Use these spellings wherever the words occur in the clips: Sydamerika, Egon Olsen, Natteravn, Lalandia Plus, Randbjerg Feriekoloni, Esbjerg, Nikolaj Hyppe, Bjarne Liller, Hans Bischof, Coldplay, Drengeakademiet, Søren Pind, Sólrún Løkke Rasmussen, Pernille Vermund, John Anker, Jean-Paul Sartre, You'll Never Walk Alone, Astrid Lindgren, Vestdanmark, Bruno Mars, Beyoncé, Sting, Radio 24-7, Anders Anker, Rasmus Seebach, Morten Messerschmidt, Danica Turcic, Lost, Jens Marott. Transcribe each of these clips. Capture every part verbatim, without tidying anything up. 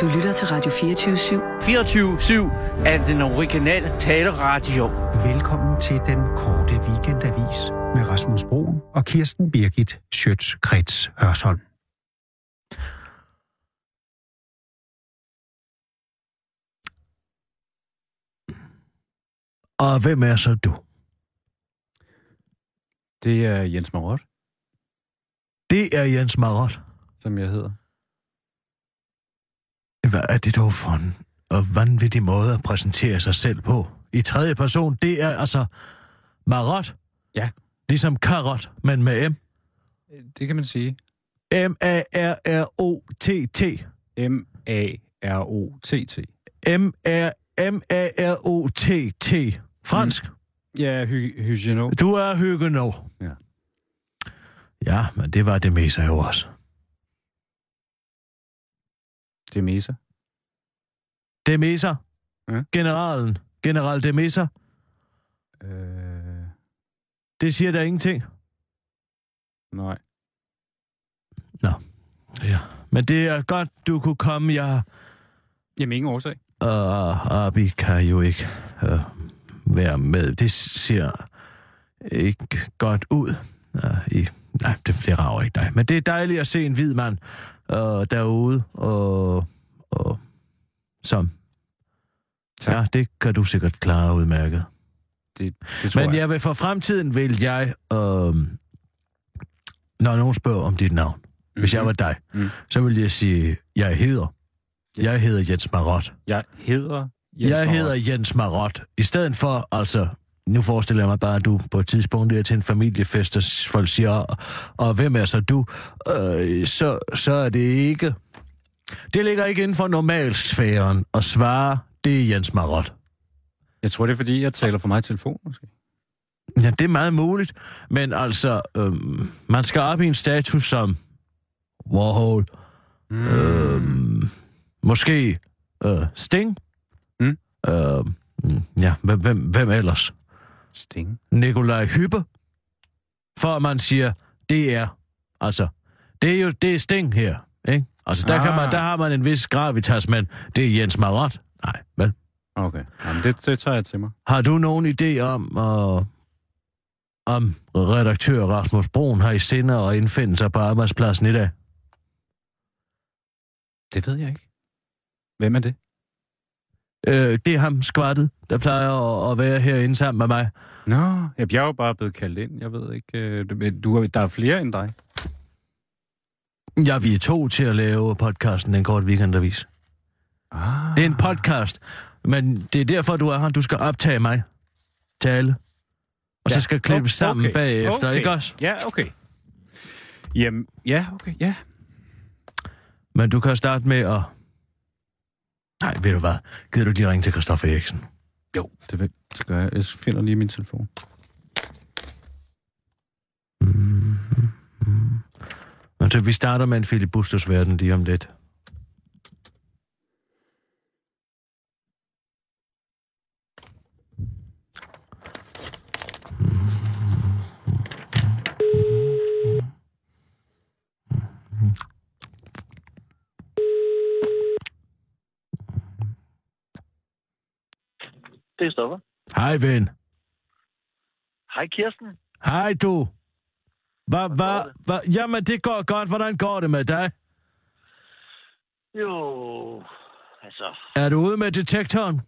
Du lytter til Radio fireogtyve syv. fireogtyve syv er den originale taleradio. Velkommen til den korte weekendavis med Rasmus Broen og Kirsten Birgit Schøtz-Krets Hørsholm. Og hvem er så du? Det er Jens Marott. Det er Jens Marott. Som jeg hedder. Hvad er det dog for en og vanvittig måde at præsentere sig selv på? I tredje person, det er altså Marott. Ja. Ligesom karot, men med M. Det kan man sige. M-A-R-R-O-T-T. M-A-R-O-T-T. M-A-R-O-T-T. Fransk. Mm. Ja, hy- hygienot. Du er hygienot. Ja. Ja, men det var det meste jo også. Det Messer. Det Messer. Ja. Generalen. General det Messer. Øh... Det siger der ingenting. Nej. Nå. Ja. Men det er godt, du kunne komme. Jeg... Jamen, ingen årsag. Og uh, vi kan jo ikke uh, være med. Det ser ikke godt ud. Uh, i... Nej, det, det rager ikke dig. Men det er dejligt at se en hvid mand øh, derude, og, og som... Tak. Ja, det kan du sikkert klare udmærket. Det, det tror Men jeg. jeg vil for fremtiden vil jeg, øh, når nogen spørger om dit navn, mm-hmm. hvis jeg var dig, mm. så vil jeg sige, jeg hedder. Jeg hedder Jens Marott. Jeg hedder Jens Marott. Jeg hedder Jens Marott. I stedet for, altså... Nu forestiller jeg mig bare, at du på et tidspunkt er til en familiefest, og folk siger, og, og hvem er så du? Øh, så, så er det ikke... Det ligger ikke inden for normalsfæren at svare, det er Jens Marott. Jeg tror, det er, fordi jeg taler for meget i telefon, måske. Ja, det er meget muligt, men altså, øh, man skal op i en status som Warhol, mm. øh, måske øh, Sting, mm. øh, ja, hvem, hvem ellers? Sting. Nikolaj Hyppe. For man siger, det er, altså, det er jo, det er Sting her, ikke? Altså, der, ah. kan man, der har man en vis gravitas, men det er Jens Marott. Nej, vel? Okay, jamen, det, det tager jeg til mig. Har du nogen idé om, uh, om redaktør Rasmus Broen har i sinde og indfinde sig på arbejdspladsen i dag? Det ved jeg ikke. Hvem er det? Øh, det er ham, skvartet, der plejer at, at være herinde sammen med mig. Nå, jeg er jo bare blevet kaldt ind, jeg ved ikke. Du, der er flere end dig. Ja, vi er to til at lave podcasten, den korte weekendavis. Ah. Det er en podcast, men det er derfor, du er her. Du skal optage mig, tale, og ja. Så skal klippe okay. sammen bagefter, okay. ikke også? Ja, okay. Jamen, ja, okay, ja. Men du kan starte med at... Nej, ved du hvad? Gider du lige ringe til Christoffer Eriksen? Jo, det vil det gør jeg. Jeg finder lige min telefon. Mm-hmm. Altså, vi starter med en Filibusters verden lige om lidt. Det er Stoffer. Hej, ven. Hej, Kirsten. Hej, du. Hva, hva, hva, jamen, det går godt. Hvordan går det med dig? Jo, altså... Er du ude med detektoren?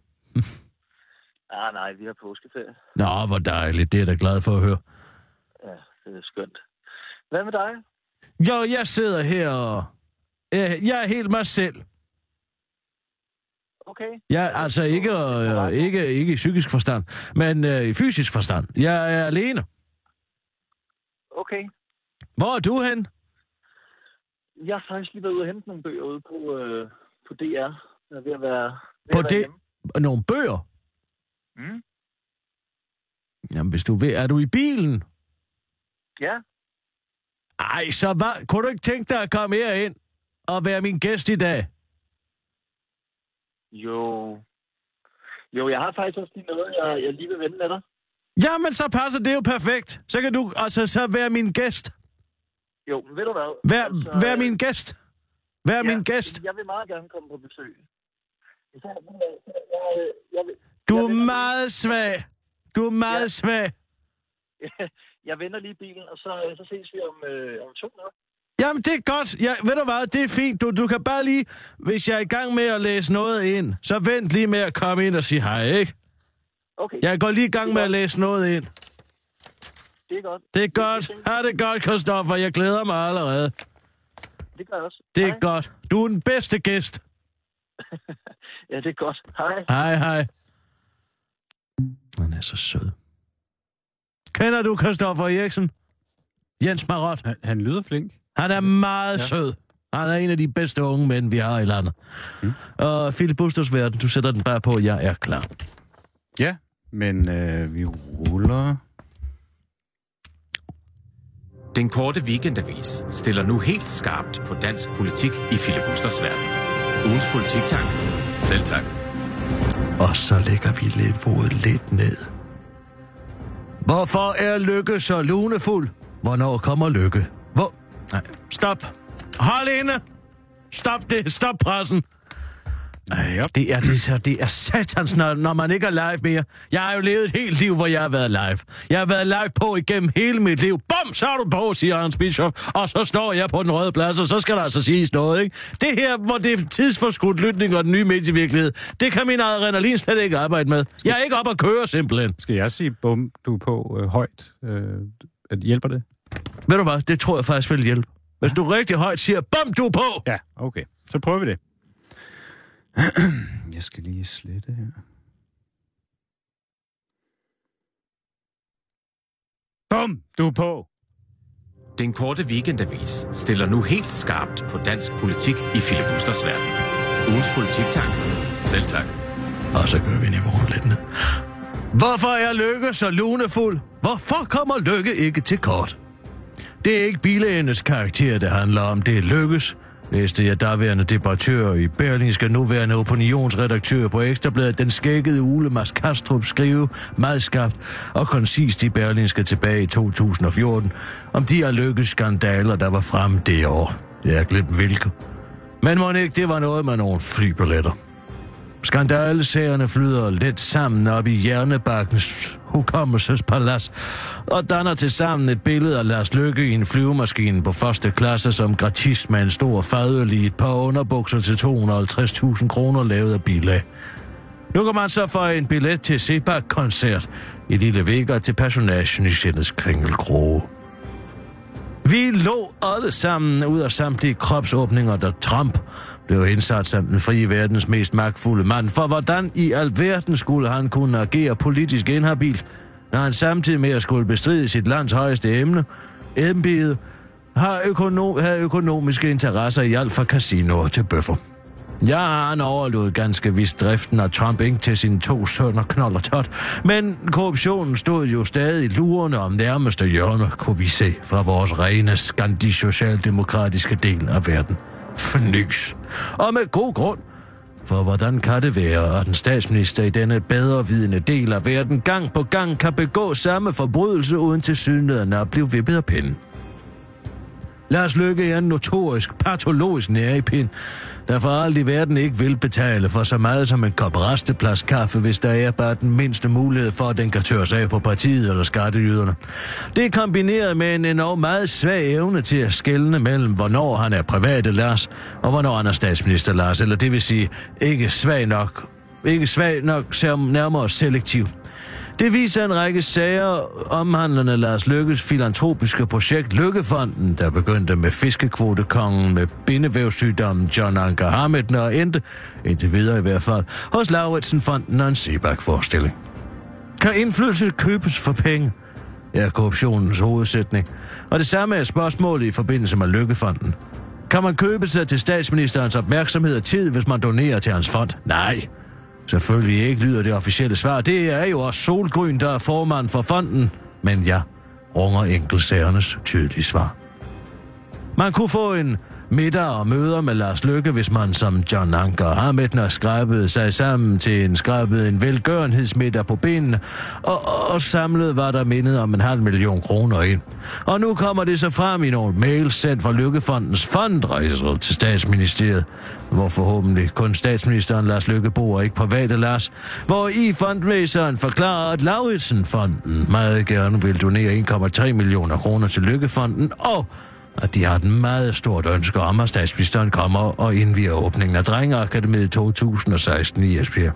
ah, nej, vi har påskeferie. Nå, hvor dejligt. Det er da glad for at høre. Ja, det er skønt. Hvad med dig? Jo, jeg sidder her og... Jeg er helt mig selv. Okay. Ja, altså ikke, øh, ikke, ikke i psykisk forstand, men øh, i fysisk forstand. Jeg er alene. Okay. Hvor er du hen? Jeg har faktisk lige været ude og hente nogle bøger ude på, øh, på D R. Jeg er ved at være, ved på at være D- Nogle bøger? Mm. Jamen, hvis du ved, er du i bilen? Ja. Ej, så var, kunne du ikke tænke dig at komme herind og være min gæst i dag? Jo. Jo, jeg har faktisk også lige noget, jeg, jeg lige vil vende med dig. Jamen, så passer det jo perfekt. Så kan du altså så være min gæst. Jo, ved du hvad? Vær, altså, vær min gæst. Hvad er ja, min gæst? Jeg vil meget gerne komme på besøg. Jeg, jeg, jeg vil, du er meget svag. Du er meget ja. svag. Jeg vender lige bilen, og så, så ses vi om, øh, om to minutter. Jamen, det er godt. Ja, ved du hvad, det er fint. Du, du kan bare lige, hvis jeg er i gang med at læse noget ind, så vent lige med at komme ind og sige hej, ikke? Okay. Jeg går lige i gang med godt. at læse noget ind. Det er godt. Det er godt. Ja, det er godt, Christoffer. Jeg glæder mig allerede. Det gør jeg også. Det er hej. godt. Du er den bedste gæst. Ja, det er godt. Hej. Hej, hej. Han er så sød. Kender du Christoffer Eriksen? Jens Marott. Han, han lyder flink. Han er meget ja. sød. Han er en af de bedste unge mænd, vi har i landet. Mm. Og Filibusters verden, du sætter den bare på, jeg er klar. Ja, men øh, vi ruller... Den korte weekendavis stiller nu helt skarpt på dansk politik i Filibusters verden. Ugens Politiktank. Selv tak. Og så lægger vi levebordet lidt ned. Hvorfor er Løkke så lunefuld? Hvornår kommer Løkke? Hvor... Nej, stop. Hold inde. Stop det. Stop pressen. Ej, det er det så. Det er satans, når, når man ikke er live mere. Jeg har jo levet et helt liv, hvor jeg har været live. Jeg har været live på igennem hele mit liv. Bum, så er du på, siger Hans Bischof. Og så står jeg på den røde plads, og så skal der altså siges noget, ikke? Det her, hvor det er tidsforskudt lytning og den nye medievirkelighed, det kan min adrenalin slet ikke arbejde med. Jeg er ikke op at køre, simpelthen. Skal jeg sige, bum, du er på øh, højt? Øh, hjælper det? Ved du hvad, det tror jeg faktisk vil hjælpe. Hvis ja. du rigtig højt siger, bum, du er på! Ja, okay. Så prøver vi det. Jeg skal lige slette her. Bum, du er på! Den korte weekendavis stiller nu helt skarpt på dansk politik i Filibusters verden. Ugens Politiktank. Selv tak. Og så gør vi niveauet lidt ned. Hvorfor er Løkke så lunefuld? Hvorfor kommer Løkke ikke til kort? Det er ikke bilægenes karakter, det handler om. Det er Løkkes. Læste jeg daværende debattør i Berlingske, nuværende opinionsredaktør på Ekstrabladet, den skækkede Ule Mads Kastrup skrive meget skarpt og koncist i Berlingske tilbage i to tusind og fjorten om de her Løkkes skandaler, der var frem det år. Jeg har glemt hvilke. Men mon ikke, det var noget med nogle flybilletter. Skandalesagerne flyder let sammen op i hjernebakkens hukommelsespalads og danner til sammen et billede af Lars Løkke i en flyvemaskine på første klasse som gratist med en stor fadøl i et par underbukser til to hundrede og halvtreds tusind kroner lavet af bilag. Nu kan man så få en billet til Seebach-koncert i Lille Vækker til personagen i Sjællands Kringelkroge. Vi lå alle sammen ud af samtlige kropsåbninger, da Trump blev indsat som den frie verdens mest magtfulde mand. For hvordan i alverden skulle han kunne agere politisk inhabil, når han samtidig med at skulle bestride sit lands højeste emne, embede, har økonom- havde økonomiske interesser i alt fra casinoer til bøffer. Ja, han overlod ganske vist driften af Trump Incorporated til sine to sønner Knold og Tot, men korruptionen stod jo stadig lurende om nærmeste hjørne, kunne vi se fra vores rene skandi-socialdemokratiske del af verden. Fnys. Og med god grund, for hvordan kan det være, at en statsminister i denne bedrevidende del af verden gang på gang kan begå samme forbrydelse uden tilsyneladende at blive vippet af pinden? Lars Løkke er en notorisk, patologisk nærepind, der for alt i verden ikke vil betale for så meget som en kop rasteplads kaffe, hvis der er bare den mindste mulighed for, at den kan tørres af på partiet eller skattejyderne. Det er kombineret med en endnu meget svag evne til at skelne mellem, hvornår han er private Lars, og hvornår han er statsminister Lars, eller det vil sige, ikke svag nok, ikke svag nok nærmere selektiv. Det viser en række sager omhandlende Lars Løkkes filantropiske projekt Lykkefonden, der begyndte med fiskekvotekongen med bindevævssygdommen John Anker og endte, indtil videre i hvert fald, hos Lauritsen Fonden og en Seebach-forestilling. Kan indflydelse købes for penge? Ja, korruptionens hovedsætning. Og det samme er spørgsmålet i forbindelse med Lykkefonden. Kan man købe sig til statsministerens opmærksomhed og tid, hvis man donerer til hans fond? Nej. Selvfølgelig ikke, lyder det officielle svar. Det er jo også Solgryn, der er formand for fonden. Men ja, runger enkeltsagernes tydelige svar. Man kunne få en middag og møder med Lars Løkke, hvis man som John Anker og Hamidner skrabede sig sammen til en skrabede en velgørenhedsmiddag på benene, og, og, og samlet var der mindet om en halv million kroner ind. Og nu kommer det så frem i nogle mails sendt fra Lykkefondens fundraiser til statsministeriet, hvor forhåbentlig kun statsministeren Lars Løkke bor, ikke private Lars, hvor i fundraiseren forklarer, at Lauritsen Fonden meget gerne vil donere en komma tre millioner kroner til Lykkefonden, og at de har et meget stort ønske om, at statsministeren kommer og indvier åbningen af Drengeakademiet to tusind og seksten i Esbjerg.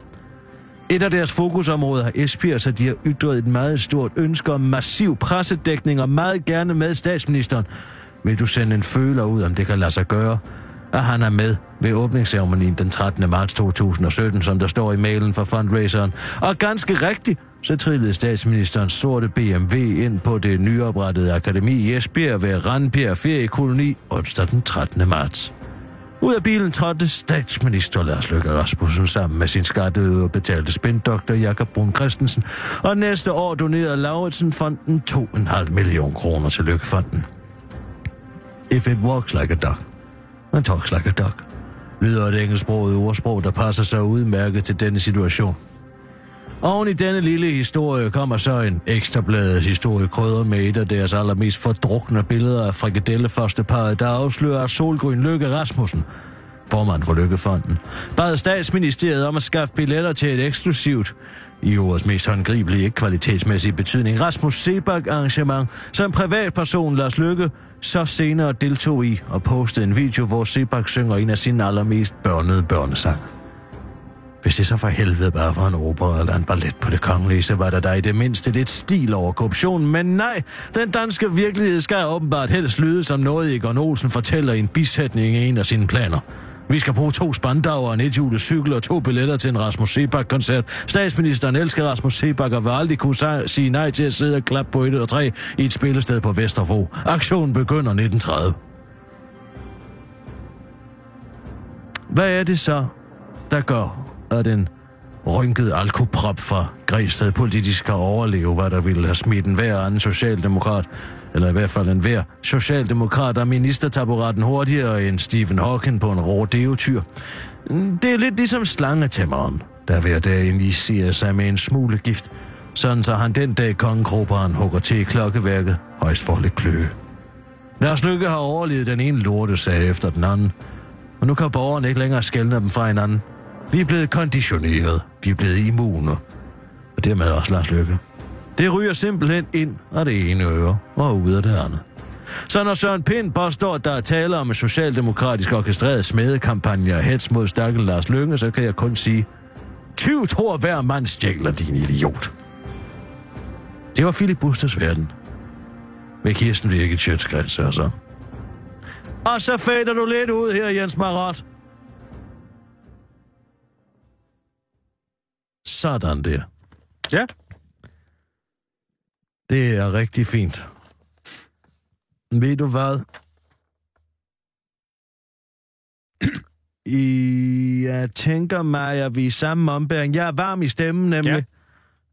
Et af deres fokusområder har Esbjerg, så de har ytret et meget stort ønske om massiv pressedækning og meget gerne med statsministeren. Vil du sende en føler ud, om det kan lade sig gøre? Og han er med ved åbningsceremonien den trettende marts to tusind og sytten, som der står i mailen fra fundraiseren. Og ganske rigtigt, så trillede statsministerens sorte B M W ind på det nyoprettede akademi i Esbjerg ved Randbjerg Feriekoloni onsdag den trettende marts. Ud af bilen trådte statsminister Lars Løkke Rasmussen sammen med sin skatteydebetalte spindoktor Jakob Brun Christensen, og næste år donerede Lauritsen Fonden to komma fem millioner kroner til Lykkefonden. If it walks like a duck, and talks like a duck, lyder et engelsksproget ordsprog, der passer sig udmærket til denne situation. Oven i denne lille historie kommer så en ekstrabladets historiekrydder med et af deres allermest fordrukne billeder af frikadelleførsteparret, der afslører Sólrún Løkke Rasmussen, formand for Lykkefonden, bad statsministeriet om at skaffe billetter til et eksklusivt, i ordets mest håndgribelige, ikke kvalitetsmæssige betydning, Rasmus Seebach arrangement, som privatperson Lars Løkke så senere deltog i og postede en video, hvor Seebach synger en af sine allermest børnede børnesange. Hvis det så for helvede bare var en opera eller en ballet på Det Kongelige, så var der da i det mindste lidt stil over korruptionen. Men nej, den danske virkelighed skal åbenbart helst lyde som noget, Egon Olsen fortæller i en bisætning i en af sine planer. Vi skal bruge to spandauer, en ethjulet cykel og to billetter til en Rasmus Seebach-koncert. Statsministeren elsker Rasmus Seebach og vil aldrig kunne sige nej til at sidde og klappe på et eller tre i et spillested på Vesterbro. Aktionen begynder nitten tredive. Hvad er det så, der gør, at en rynket alkoprop fra Græsted politisk kan overleve, hvad der ville have smidt en hver anden socialdemokrat, eller i hvert fald en hver socialdemokrat og ministertaburetten hurtigere end Stephen Hawking på en rodeo-tyr? Det er lidt ligesom slangetæmmeren, der hver dag injicerer sig med en smule gift, sådan så han den dag kongekroberen hugger til i klokkeværket, højst for lidt kløe. Lars Løkke har overlevet den ene lortesag efter den anden, og nu kan borgerne ikke længere skelne dem fra hinanden. Vi er blevet konditioneret. Vi er blevet immune. Og dermed også Lars Løkke. Det ryger simpelthen ind af det ene øre og ud af det andet. Så når Søren Pind påstår, at der er tale om en socialdemokratisk orkestreret smedekampagne og hets mod stakkel Lars Løkke, så kan jeg kun sige, tyve tror hver mand stjæler, din idiot. Det var Filibusters verden. Med Kirsten Birgit Schøtzgrads og så. Og så fader du lidt ud her, Jens Marott. Sådan der. Ja. Det er rigtig fint. Ved du hvad? I, jeg tænker mig, at vi er samme ombæring. Jeg er varm i stemmen, nemlig.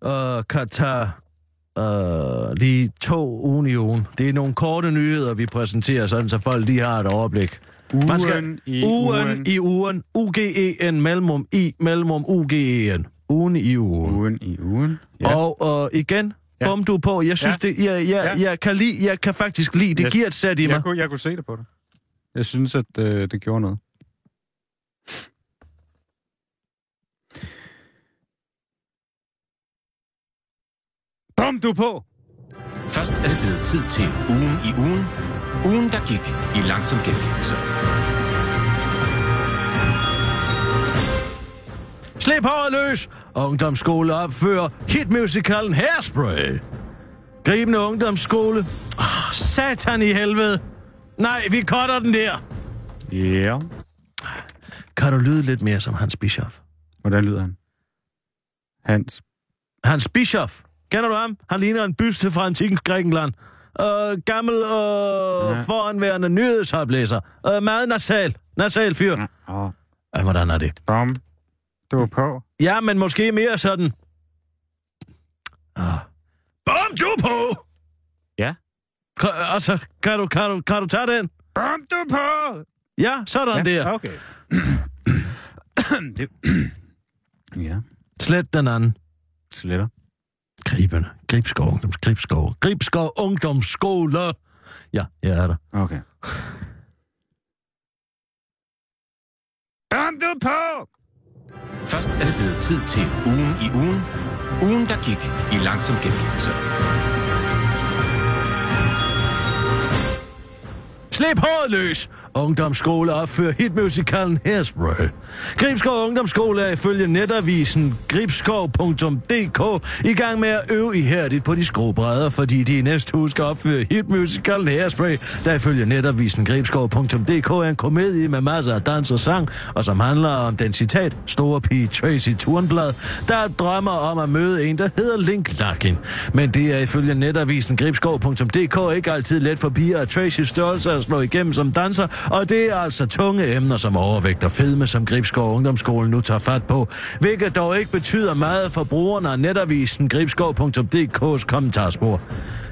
Ja. Og kan tage øh, lige to ugen i ugen. Det er nogle korte nyheder, vi præsenterer, sådan så folk lige har et overblik. Ugen Man skal, i ugen. Ugen i ugen. U G E N mellemrum i mellemrum U G E N. Ugen i ugen. Ugen i ugen. Ja. Og, og igen, ja. Bum du på. Jeg synes, ja. det, jeg, jeg, ja. jeg, kan lide, jeg kan faktisk lide, det jeg, giver et sæt i jeg mig. Kunne, jeg kunne se det på dig. Jeg synes, at øh, det gjorde noget. Bum du på! Først er det blevet tid til ugen i ugen. Ugen, der gik i langsom gengivelse. Slip håret løs! Ungdomsskole opfører hitmusicalen Hairspray. Gribende ungdomsskole. Oh, satan i helvede. Nej, vi cutter den der. Ja. Yeah. Kan du lyde lidt mere som Hans Bischof? Hvordan lyder han? Hans. Hans Bischof. Kender du ham? Han ligner en byste fra antikken Grækenland. Uh, gammel og uh, ja. foranværende nyhedsoplæser. Uh, meget nasal. Nasal fyr. Ja. Oh. Uh, hvordan er det? Bom. Du på. Ja, men måske mere sådan. Ah. Bum, du på! Ja. K- altså, kan du, kan, du, kan du tage den? Bum, du på! Ja, sådan ja, der. Okay. det. ja. Slet den anden. Sletter. Griberne. Gribskov Ungdoms... Gribskov. Gribskov Ungdomsskole. Ja, jeg er der. Okay. Kom du på! Først er det blevet tid til ugen i ugen. Ugen, der gik i langsom gengivelse. Slip håret løs! Ungdomsskole opfører hitmusicalen Hairspray. Gribskov Ungdomsskole er ifølge netavisen gribskov punktum d k i gang med at øve ihærdigt på de skrubrædder, fordi de i næste uge skal opføre hitmusicalen Hairspray, der ifølge netavisen gribskov punktum d k er en komedie med masser af dans og sang, og som handler om den citat store pige Tracy Turnblad, der drømmer om at møde en, der hedder Link Larkin. Men det er ifølge netavisen gribskov punktum d k ikke altid let for piger af Tracys størrelse at slå igennem som danser, og det er altså tunge emner som overvægt og fedme, som Gribskov Ungdomsskolen nu tager fat på, hvilket dog ikke betyder meget for brugerne af netavisen gribskov punktum d k's kommentarspor.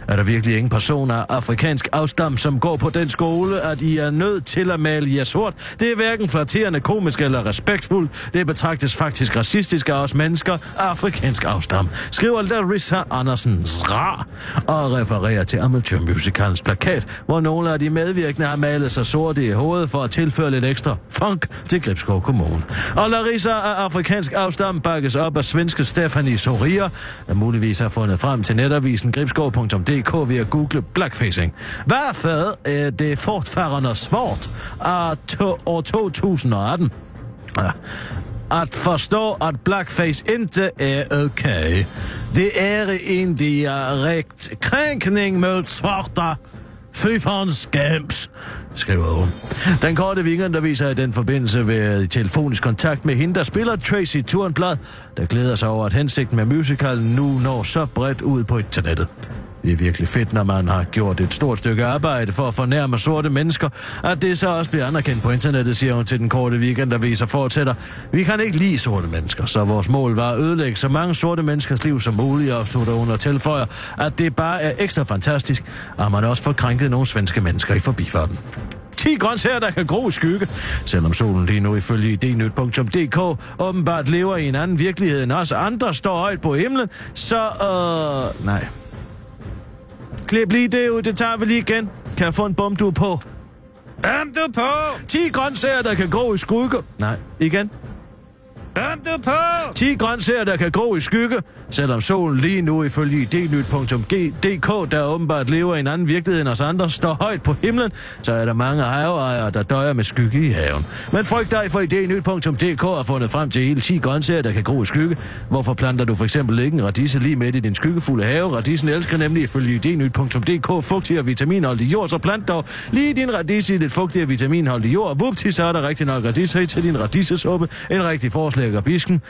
Er der virkelig ingen personer af afrikansk afstam, som går på den skole, at I er nødt til at male jer sort? Det er hverken flatterende, komisk eller respektfuldt. Det betragtes faktisk racistisk af os mennesker af afrikansk afstam, skriver Larissa Andersens rar og refererer til amatørmusikalens plakat, hvor nogle af de medvirkende har malet sig sorte i hovedet for at tilføre lidt ekstra funk til Gribskov Kommune. Og Larissa af afrikansk afstam bakkes op af svenske Stefanie Soria, der muligvis har fundet frem til netavisen gribskov punktum d k ved at google blackfacing. Hvad fad er det fortfarende svårt af t- år to tusind og atten? At forstå, at blackface ikke er okay. Det er en direkt krænkning mod svarta. Fy for en skams, skriver hun. Den korte weekendavis har i den forbindelse været i telefonisk kontakt med hende, der spiller Tracy Turnblad, der glæder sig over, at hensigten med musicalen nu når så bredt ud på internettet. Det er virkelig fedt, når man har gjort et stort stykke arbejde for at fornærme sorte mennesker, at det så også bliver anerkendt på internettet, siger hun til den korte weekend, der viser fortsætter. Vi kan ikke lide sorte mennesker, så vores mål var at ødelægge så mange sorte menneskers liv som muligt, og slutter hun og tilføjer, at det bare er ekstra fantastisk, at man også får krænket nogle svenske mennesker i forbifarten. ti grøntsager, der kan gro i skygge. Selvom solen lige nu ifølge idnyt punktum d k åbenbart lever i en anden virkelighed end os andre, står højt på himlen, så øh... nej. Klip lige det ud, det tager vi lige igen. Kan jeg få en bum, du er på? Bum, du er på! ti grøntsager, der kan gro i skygge. Nej, igen. Bum, du er på! ti grøntsager, der kan gro i skygge. Selvom solen lige nu ifølge idnyt punktum d k, der åbenbart lever i en anden virkelighed end os andre, står højt på himlen, så er der mange haveejere, der døjer med skygge i haven. Men frygt dig for idnyt punktum d k har fundet frem til hele ti grøntsager, der kan gro i skygge. Hvorfor planter du for eksempel ikke en radise lige midt i din skyggefulde have? Radisen elsker nemlig ifølge idnyt punktum d k fugtigere vitaminholdig jord, så plant dog lige din radise i lidt fugtigere vitaminholdig jord, og vupti, så er der rigtig nok radiser i til din radisesuppe. En rigtig forslag af bisken.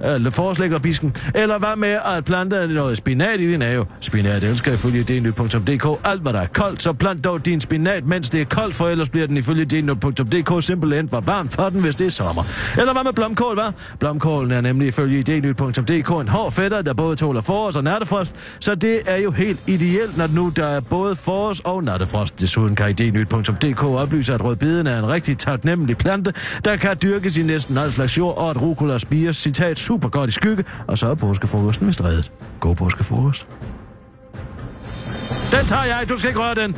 Eller forslag af bisken. Eller hvad med at plante noget spinat i din have. Spinat elsker ifølge idnyt punktum d k alt, hvad der er koldt, så plant dog din spinat, mens det er koldt, for ellers bliver den ifølge idnyt punktum d k simpelthen for varmt for den, hvis det er sommer. Eller hvad med blomkål, hva'? Blomkålen er nemlig ifølge idnyt punktum d k en hård fætter, der både tåler forårs og nattefrost, så det er jo helt ideelt, når nu der er både forårs og nattefrost. Desuden kan idnyt punktum d k oplyse, at rødbeden er en rigtig taknemmelig plante, der kan dyrkes i næsten al slags jord, og at rucola spiger, citat, super godt i skygge, og så er påskefrokost mest reddet. God påskefrokost. Den tager jeg. Du skal ikke røre den.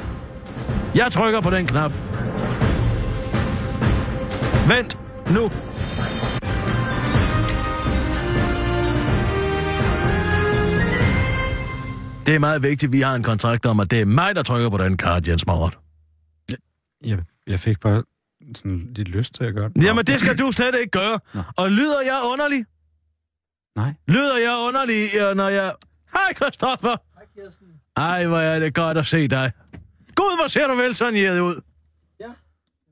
Jeg trykker på den knap. Vent nu. Det er meget vigtigt, vi har en kontrakt om, at det er mig, der trykker på den kart, Jens Marott. Jeg, jeg fik bare sådan lidt lyst til at gøre det. Jamen, det skal du slet ikke gøre. Nå. Og lyder jeg underlig? Nej. Lyder jeg underlig, når jeg... Hej, Christoffer! Hej, Kirsten. Ej, hvor er det godt at se dig. Gud, hvor ser du vel sådan jæret ud. Ja.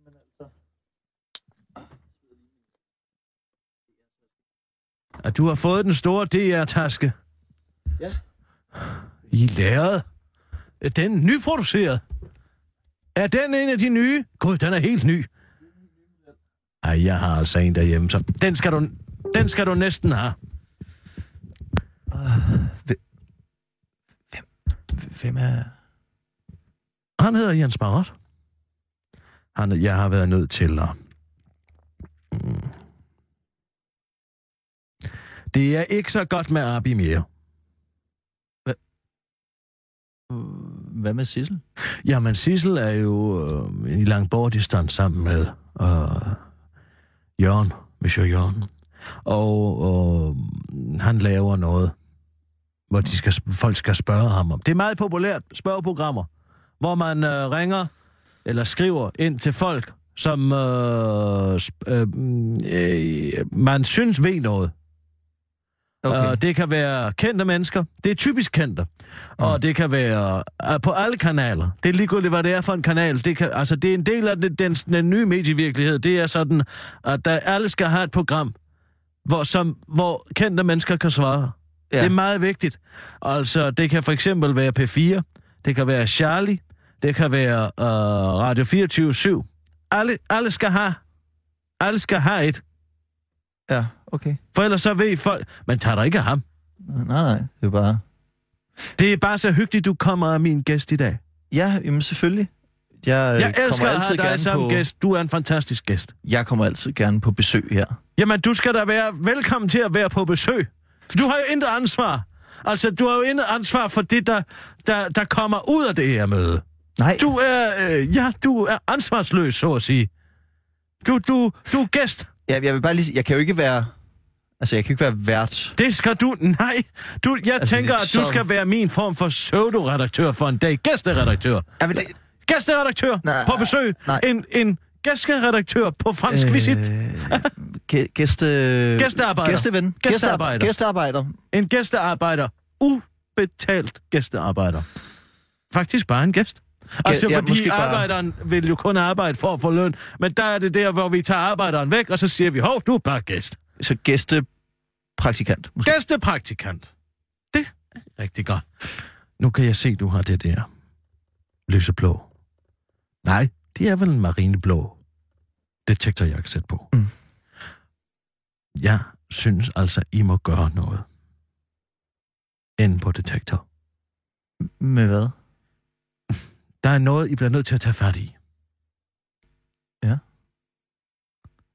Men altså... At du har fået den store D R-taske. Ja. I lærred. Er den nyproduceret? Er den en af de nye? Gud, den er helt ny. Ej, jeg har altså en derhjemme, så... Den skal du, den skal du næsten have. Hvem? Hvem er... Han hedder Jens Marott. Han, jeg har været nødt til at... Det er ikke så godt med Abi mere. Hva? Hvad med Sissel? Jamen, Sissel er jo øh, i lang bortdistans sammen med øh, Jørgen, Monsieur Jørgen. Og, og han laver noget, hvor de skal, folk skal spørge ham om. Det er meget populært, spørgeprogrammer, hvor man øh, ringer eller skriver ind til folk, som øh, øh, øh, man synes ved noget. Okay. Og det kan være kendte mennesker. Det er typisk kendte. Mm. Og det kan være på alle kanaler. Det er ligegyldigt, hvad det er for en kanal. Det kan, altså, det er en del af den, den, den nye medievirkelighed. Det er sådan, at der alle skal have et program, hvor, som, hvor kendte mennesker kan svare. Ja. Det er meget vigtigt. Altså, det kan for eksempel være P fire. Det kan være Charlie. Det kan være øh, Radio fireogtyve syv. Alle, alle skal have. Alle skal have et. Ja, okay. For ellers så ved folk, man tager dig ikke af ham. Nej, nej, det er bare... Det er bare så hyggeligt, du kommer af min gæst i dag. Ja, jamen selvfølgelig. Jeg, jeg elsker at have dig som på... gæst. Du er en fantastisk gæst. Jeg kommer altid gerne på besøg her. Jamen, du skal da være velkommen til at være på besøg. Du har jo intet ansvar. Altså, du har jo intet ansvar for det, der, der, der kommer ud af det her møde. Nej. Du er, øh, ja, du er ansvarsløs, så at sige. Du, du, du er gæst. Ja, jeg vil bare lige, jeg kan jo ikke være, altså jeg kan ikke være vært. Det skal du, nej. Du, jeg altså, tænker, at du skal være min form for pseudo-redaktør for en dag. Gæsteredaktør. Ja, men det... Gæsteredaktør nej, på besøg. Nej. En, en gæsteredaktør på fransk øh, visit. Gæste... Gæstearbejder. Gæsteven. Gæstearbejder. Gæstearbejder. En gæstearbejder. Ubetalt gæstearbejder. Faktisk bare en gæst. Altså, ja, fordi arbejderen bare... vil jo kun arbejde for at få løn, men der er det der, hvor vi tager arbejderen væk, og så siger vi, hov, du er bare gæst. Så gæstepraktikant. Måske. Gæstepraktikant. Det er rigtig godt. Nu kan jeg se, du har det der lyseblå. Nej, det er vel en marineblå detektor, jeg kan sætte på. Mm. Jeg synes altså, I må gøre noget. Inde på detektor. Med hvad? Der er noget, I bliver nødt til at tage fat i. Ja.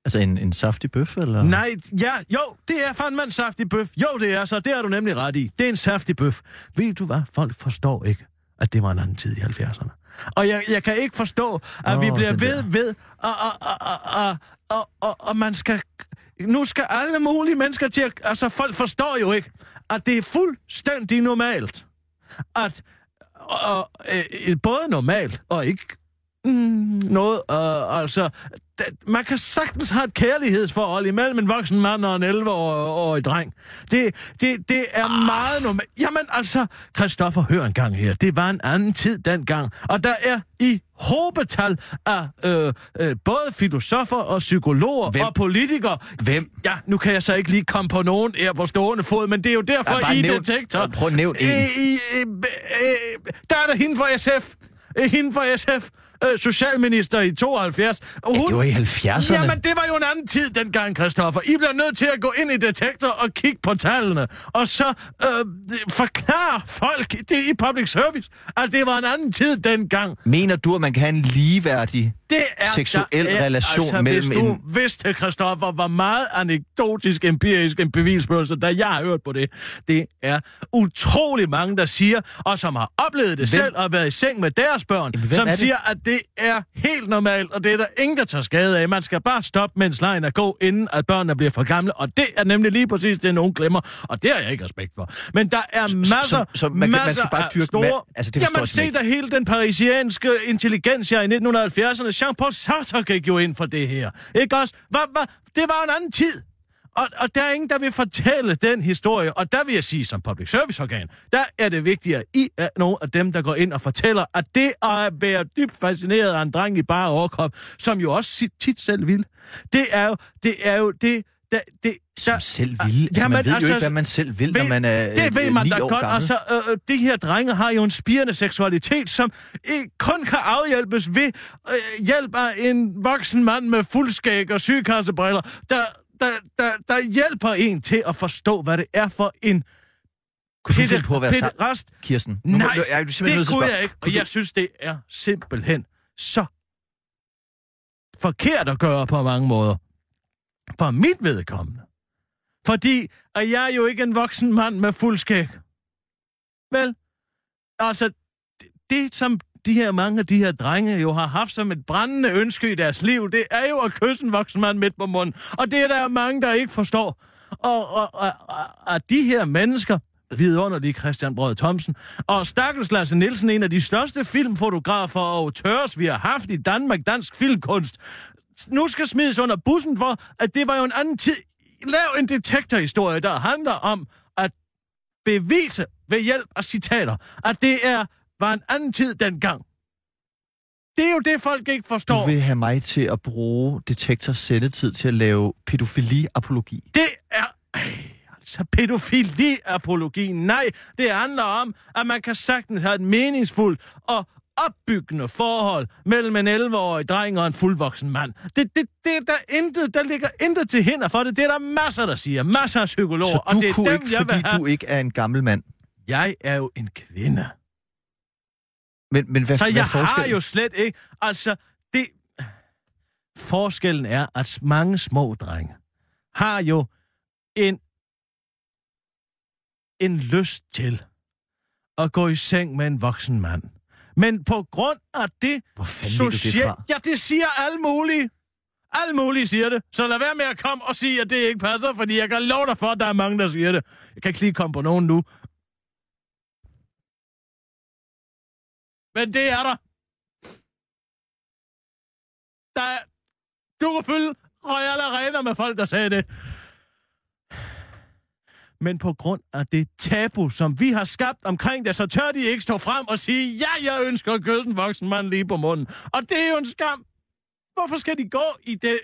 Altså en, en saftig bøf, eller? Nej, ja, jo, det er fandme en saftig bøf. Jo, det er så, det har du nemlig ret i. Det er en saftig bøf. Ved du hvad? Folk forstår ikke, at det var en anden tid i halvfjerdserne. Og jeg, jeg kan ikke forstå, at oh, vi bliver ved, ved, og, og, og, og, og, og, og, og man skal... Nu skal alle mulige mennesker til at... Altså, folk forstår jo ikke, at det er fuldstændig normalt, at... Og, øh, både normalt og ikke mm, noget. Øh, altså, d- man kan sagtens have et kærlighedsforhold imellem en voksen mand og en elleve-årig dreng. Det, det, det er ah. meget normalt. Jamen altså, Christoffer, hør en gang her. Det var en anden tid dengang. Og der er i hobetal af øh, øh, både filosofer og psykologer Hvem? og politikere. Hvem? Ja, nu kan jeg så ikke lige komme på nogen her på stående fod, men det er jo derfor, I nævnt, detektor... Prøv at nævne en. Øh, øh, øh, der er der hende fra S F. Hende fra S F. Øh, socialminister i tooghalvfjerds. Hun... Ja, det var i halvfjerdserne. Jamen, det var jo en anden tid dengang, Christoffer. I bliver nødt til at gå ind i detektor og kigge på tallene. Og så øh, forklare folk det i public service, at det var en anden tid dengang. Mener du, at man kan have en ligeværdig det er, seksuel er, relation altså, mellem en... Hvis du vidste, Christoffer, hvor meget anekdotisk, empirisk en bevisførelse, da jeg har hørt på det. Det er utrolig mange, der siger, og som har oplevet det hvem? selv og været i seng med deres børn, Jamen, som siger, at det er helt normalt, og det er der ingen, der tager skade af. Man skal bare stoppe, mens lejen er god, inden at børnene bliver for gamle, og det er nemlig lige præcis det, nogen glemmer, og det har jeg ikke respekt for. Men der er masser, så, så man, masser man bare af store... Med, altså det Jamen, se der hele den parisianske intelligens her i nitten halvfjerdserne. Jean-Paul Sartre gik jo ind for det her. Ikke også? Hva, hva? Det var en anden tid. Og, og der er ingen, der vil fortælle den historie, og der vil jeg sige, som public service-organ, der er det vigtigt, at I er nogle af dem, der går ind og fortæller, at det at være dybt fascineret af en dreng i bare overkrop, som jo også tit selv vil, det er jo det, er jo det der... Det, som der, selv vil? Ja, man ved altså, jo ikke, hvad man selv vil, ved, når man er ni år gammel. Det ved man da godt. Altså, øh, de her drenge har jo en spirende seksualitet, som øh, kun kan afhjælpes ved øh, hjælp af en voksen mand med fuldskæg og sygekassebriller, der... Der, der, der hjælper en til at forstå, hvad det er for en pederast. Kirsten, nu, nej, nu, jeg, du det kunne jeg ikke, og jeg synes, det er simpelthen så forkert at gøre på mange måder. For mit vedkommende. Fordi at jeg er jo ikke en voksen mand med fuld skæg. Vel? Altså, det, det som de her mange af de her drenge jo har haft som et brændende ønske i deres liv, det er jo at kysse en voksen mand midt på munden. Og det er der mange, der ikke forstår. Og, og, og, og, og de her mennesker, vidunderlige Christian Brød Thomsen, og stakkels Lars Nielsen, en af de største filmfotografer og tørs, vi har haft i Danmark, dansk filmkunst, nu skal smides under bussen for, at det var jo en anden tid. Lav en detektorhistorie, der handler om at bevise ved hjælp af citater, at det er, var en anden tid dengang. Det er jo det, folk ikke forstår. Du vil have mig til at bruge detektors sendetid til at lave pædofili-apologi. Det er... Så pædofili-apologi, nej. Det handler om, at man kan sagtens have et meningsfuldt og opbyggende forhold mellem en elleve-årig dreng og en fuldvoksen mand. Det, det, det der, intet, der ligger intet til hinder for det. Det er der masser, der siger. Masser af psykologer. Så du og det er kunne dem, ikke, fordi du ikke er en gammel mand? Jeg er jo en kvinde. Men, men hvad, så jeg hvad har jo slet ikke... Altså, det... Forskellen er, at mange små drenge har jo en... en lyst til at gå i seng med en voksen mand. Men på grund af det... Hvor fanden socialt... det fra? Ja, det siger alle mulige. Alle mulige siger det. Så lad være med at komme og sige, at det ikke passer, fordi jeg kan love dig for, at der er mange, der siger det. Jeg kan ikke lige komme på nogen nu. Men det er der. Der er... Du kan fylde royale arenaer med folk, der sagde det. Men på grund af det tabu, som vi har skabt omkring det, så tør de ikke stå frem og sige, ja, jeg ønsker at kysse en voksen mand lige på munden. Og det er jo en skam. Hvorfor skal de gå i det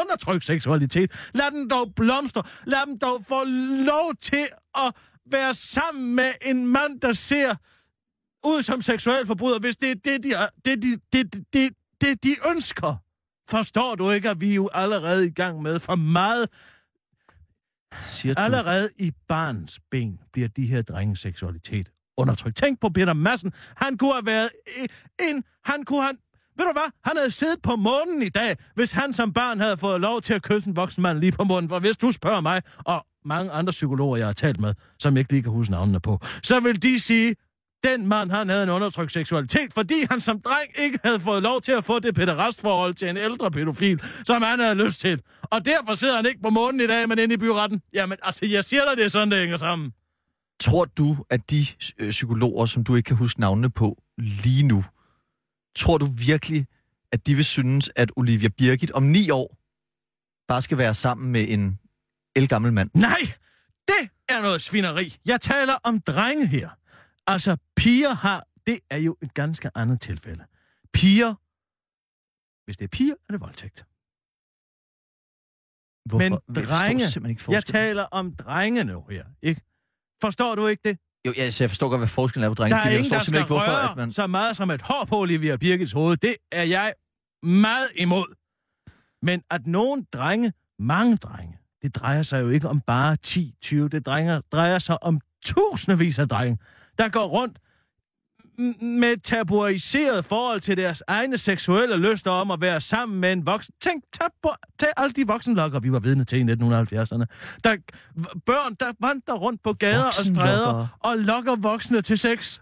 undertrykt seksualitet? Lad dem dog blomstre. Lad dem dog få lov til at være sammen med en mand, der ser ud som seksuel forbryder, hvis det er det, de, er, det, de, det, det, det, det, de ønsker. Forstår du ikke, at vi er jo allerede i gang med for meget... Allerede i barns ben bliver de her drenges seksualitet undertrykt. Tænk på Peter Madsen. Han kunne have været en... Han kunne have... Ved du hvad? Han havde siddet på månen i dag, hvis han som barn havde fået lov til at kysse en voksen mand lige på munden. For hvis du spørger mig, og mange andre psykologer, jeg har talt med, som jeg ikke lige kan huske navnene på, så vil de sige, den mand, han havde en undertrykt seksualitet, fordi han som dreng ikke havde fået lov til at få det pæderastforhold til en ældre pædofil, som han havde lyst til. Og derfor sidder han ikke på månen i dag, men inde i byretten. Jamen, altså, jeg siger dig, det er sådan, det hænger sammen. Tror du, at de øh, psykologer, som du ikke kan huske navnene på lige nu, tror du virkelig, at de vil synes, at Olivia Birgit om ni år bare skal være sammen med en ældgammel mand? Nej, det er noget svineri. Jeg taler om drenge her. Altså, piger har... Det er jo et ganske andet tilfælde. Piger... Hvis det er piger, er det voldtægt. Hvorfor? Men drenge... Jeg, jeg taler om drenge nu her, ikke? Forstår du ikke det? Jo, jeg, jeg forstår godt, hvad forskellen er på drenge og piger. Der er ingen, der skal ikke, hvorfor, røre man... så meget som et hår på Olivia Birgits hoved. Det er jeg meget imod. Men at nogen drenge, mange drenge, det drejer sig jo ikke om bare ti tyve. Det drejer, drejer sig om tusindvis af drenge, der går rundt med tabuiseret forhold til deres egne seksuelle lyster om at være sammen med en voksen. Tænk, tag, på, tag alle de voksenlokker, vi var vidne til i nitten halvfjerdserne. Der, børn, der vandrer rundt på gader og stræder og lokker voksne til sex.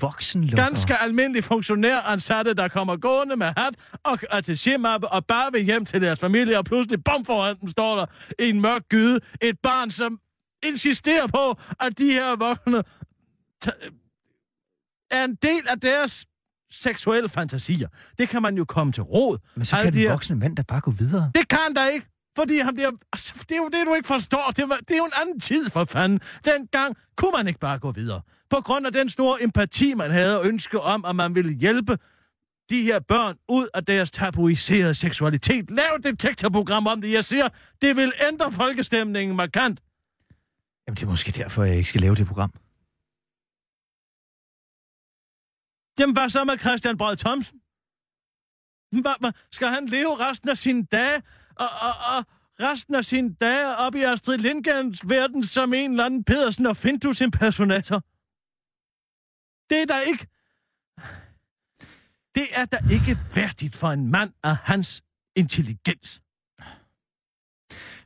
Voksenlokker? Ganske almindelige funktionæransatte, der kommer gående med hat og attachemappe og bare vil hjem til deres familie, og pludselig, bum, foran dem står der i en mørk gyde et barn, som insisterer på, at de her voksne t- er en del af deres seksuelle fantasier. Det kan man jo komme til råd. Men så kan den her... voksne mand da bare gå videre. Det kan der ikke, fordi han bliver... Altså, det er jo det, du ikke forstår. Det er, det er jo en anden tid, for fanden. Dengang kunne man ikke bare gå videre. På grund af den store empati, man havde og ønske om, at man ville hjælpe de her børn ud af deres tabuiserede seksualitet. Lav et detektorprogram om det. Jeg siger, det vil ændre folkestemningen markant. Jamen, det er måske derfor, jeg ikke skal lave det program. Jamen, hvad så med Christian Brød Thomsen? Skal han leve resten af sine dage, og, og, og resten af sine dage op i Astrid Lindgrens verden som en eller anden Pedersen og Findus-impersonator? Det er der ikke... Det er da ikke værdigt for en mand af hans intelligens.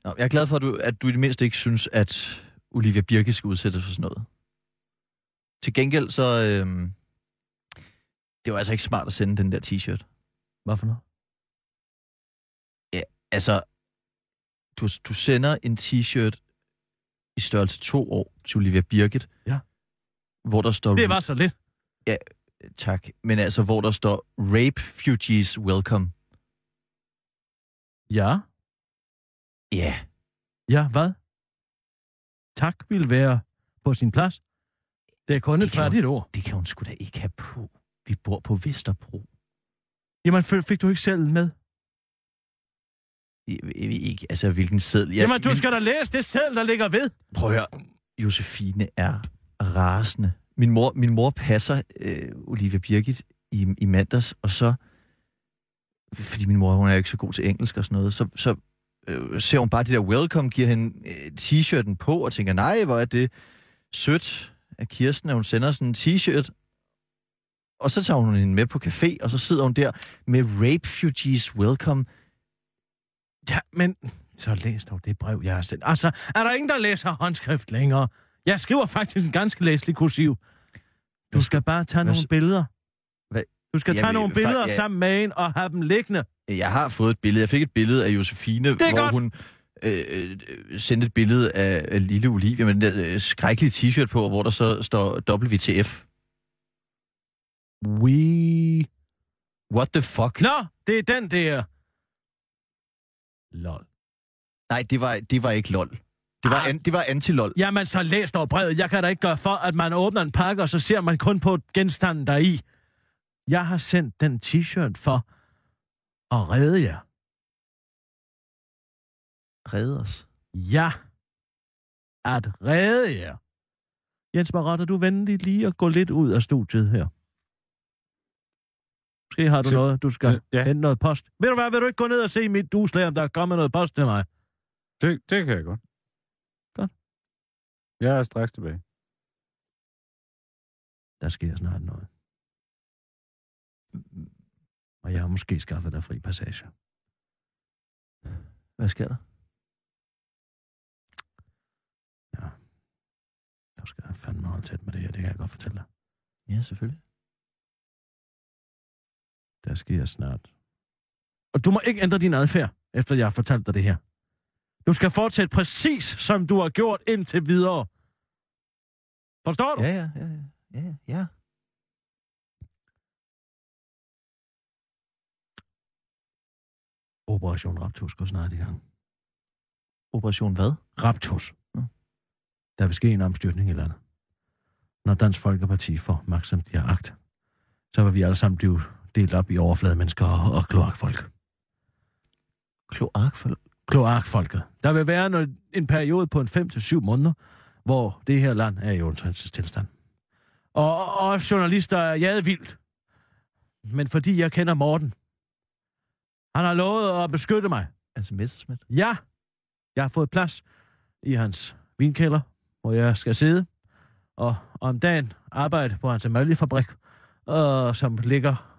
Nå, jeg er glad for, at du, at du i det mindste ikke synes, at Olivia Birgit skal udsættes for sådan noget. Til gengæld så... Øh, det var altså ikke smart at sende den der t-shirt. Hvad for noget? Ja, altså... Du, du sender en t-shirt i størrelse to år til Olivia Birgit. Ja. Hvor der står... Det var så lidt. Ja, tak. Men altså, hvor der står Rape Fugees Welcome. Ja. Ja. Ja, hvad? Tak vil være på sin plads. Det er kun det et færdigt ord. Det kan hun sgu da ikke have på. Vi bor på Vesterbro. Jamen, fik du ikke selv med? Jeg, jeg, ikke, altså, hvilken seddel? Jeg, Jamen, du men... skal da læse det seddel, der ligger ved. Prøv at høre. Josephine er rasende. Min mor, min mor passer øh, Olivia Birgit i, i mandags, og så... Fordi min mor, hun er jo ikke så god til engelsk og sådan noget, så... så ser hun bare det der welcome, giver hende t-shirten på og tænker, nej, hvor er det sødt af Kirsten, at hun sender sådan en t-shirt. Og så tager hun hende med på café, og så sidder hun der med Rapefugees Welcome. Ja, men så læs dog det brev, jeg har sendt. Altså, er der ingen, der læser håndskrift længere? Jeg skriver faktisk en ganske læselig kursiv. Du skal bare tage nogle billeder. Du skal tage Jamen, nogle billeder jeg... sammen med en og have dem liggende. Jeg har fået et billede. Jeg fik et billede af Josephine, hvor godt. hun øh, sendte et billede af, af lille Olivia med den der øh, skrækkelige t-shirt på, hvor der så står W T F. We... What the fuck? Nå, det er den der. Lol. Nej, det var, det var ikke lol. Det var, an, det var anti-lol. Jamen, så læs dog brevet. Jeg kan da ikke gøre for, at man åbner en pakke, og så ser man kun på genstanden deri. Jeg har sendt den t-shirt for at redde jer. Redde os? Ja. At redde jer. Jens Marott, er du venlig lige at gå lidt ud af studiet her? Måske har du så, noget, du skal ja. hente noget post. Ved du hvad, vil du ikke gå ned og se mit duslag, om der er kommet noget post til mig? Det, det kan jeg godt. Godt. Jeg er straks tilbage. Der sker snart noget. Og jeg har måske skaffet dig fri passage. Hvad sker der? Ja. Nu skal jeg fandme holde tæt med det her, det kan jeg godt fortælle dig. Ja, selvfølgelig. Der sker snart. Og du må ikke ændre din adfærd, efter jeg har fortalt dig det her. Du skal fortsætte præcis, som du har gjort indtil videre. Forstår du? Ja, ja, ja, ja, ja. ja. Operation Raptus går snart i gang. Operation hvad? Raptus. Ja. Der vil ske en omstyrtning i landet. Når Dansk Folkeparti får magt, som de har agt, så vil vi alle sammen blive delt op i overflademennesker og, og kloakfolk. Kloakfolk? Kloakfolket. Der vil være noget, en periode på en fem til syv måneder, hvor det her land er i undtagelsestilstand. Og, og journalister er jaget vildt. Men fordi jeg kender Morten, han har lovet at beskytte mig. Altså Messerschmidt? Ja. Jeg har fået plads i hans vinkælder, hvor jeg skal sidde. Og om dagen arbejde på hans emaljefabrik, øh, som ligger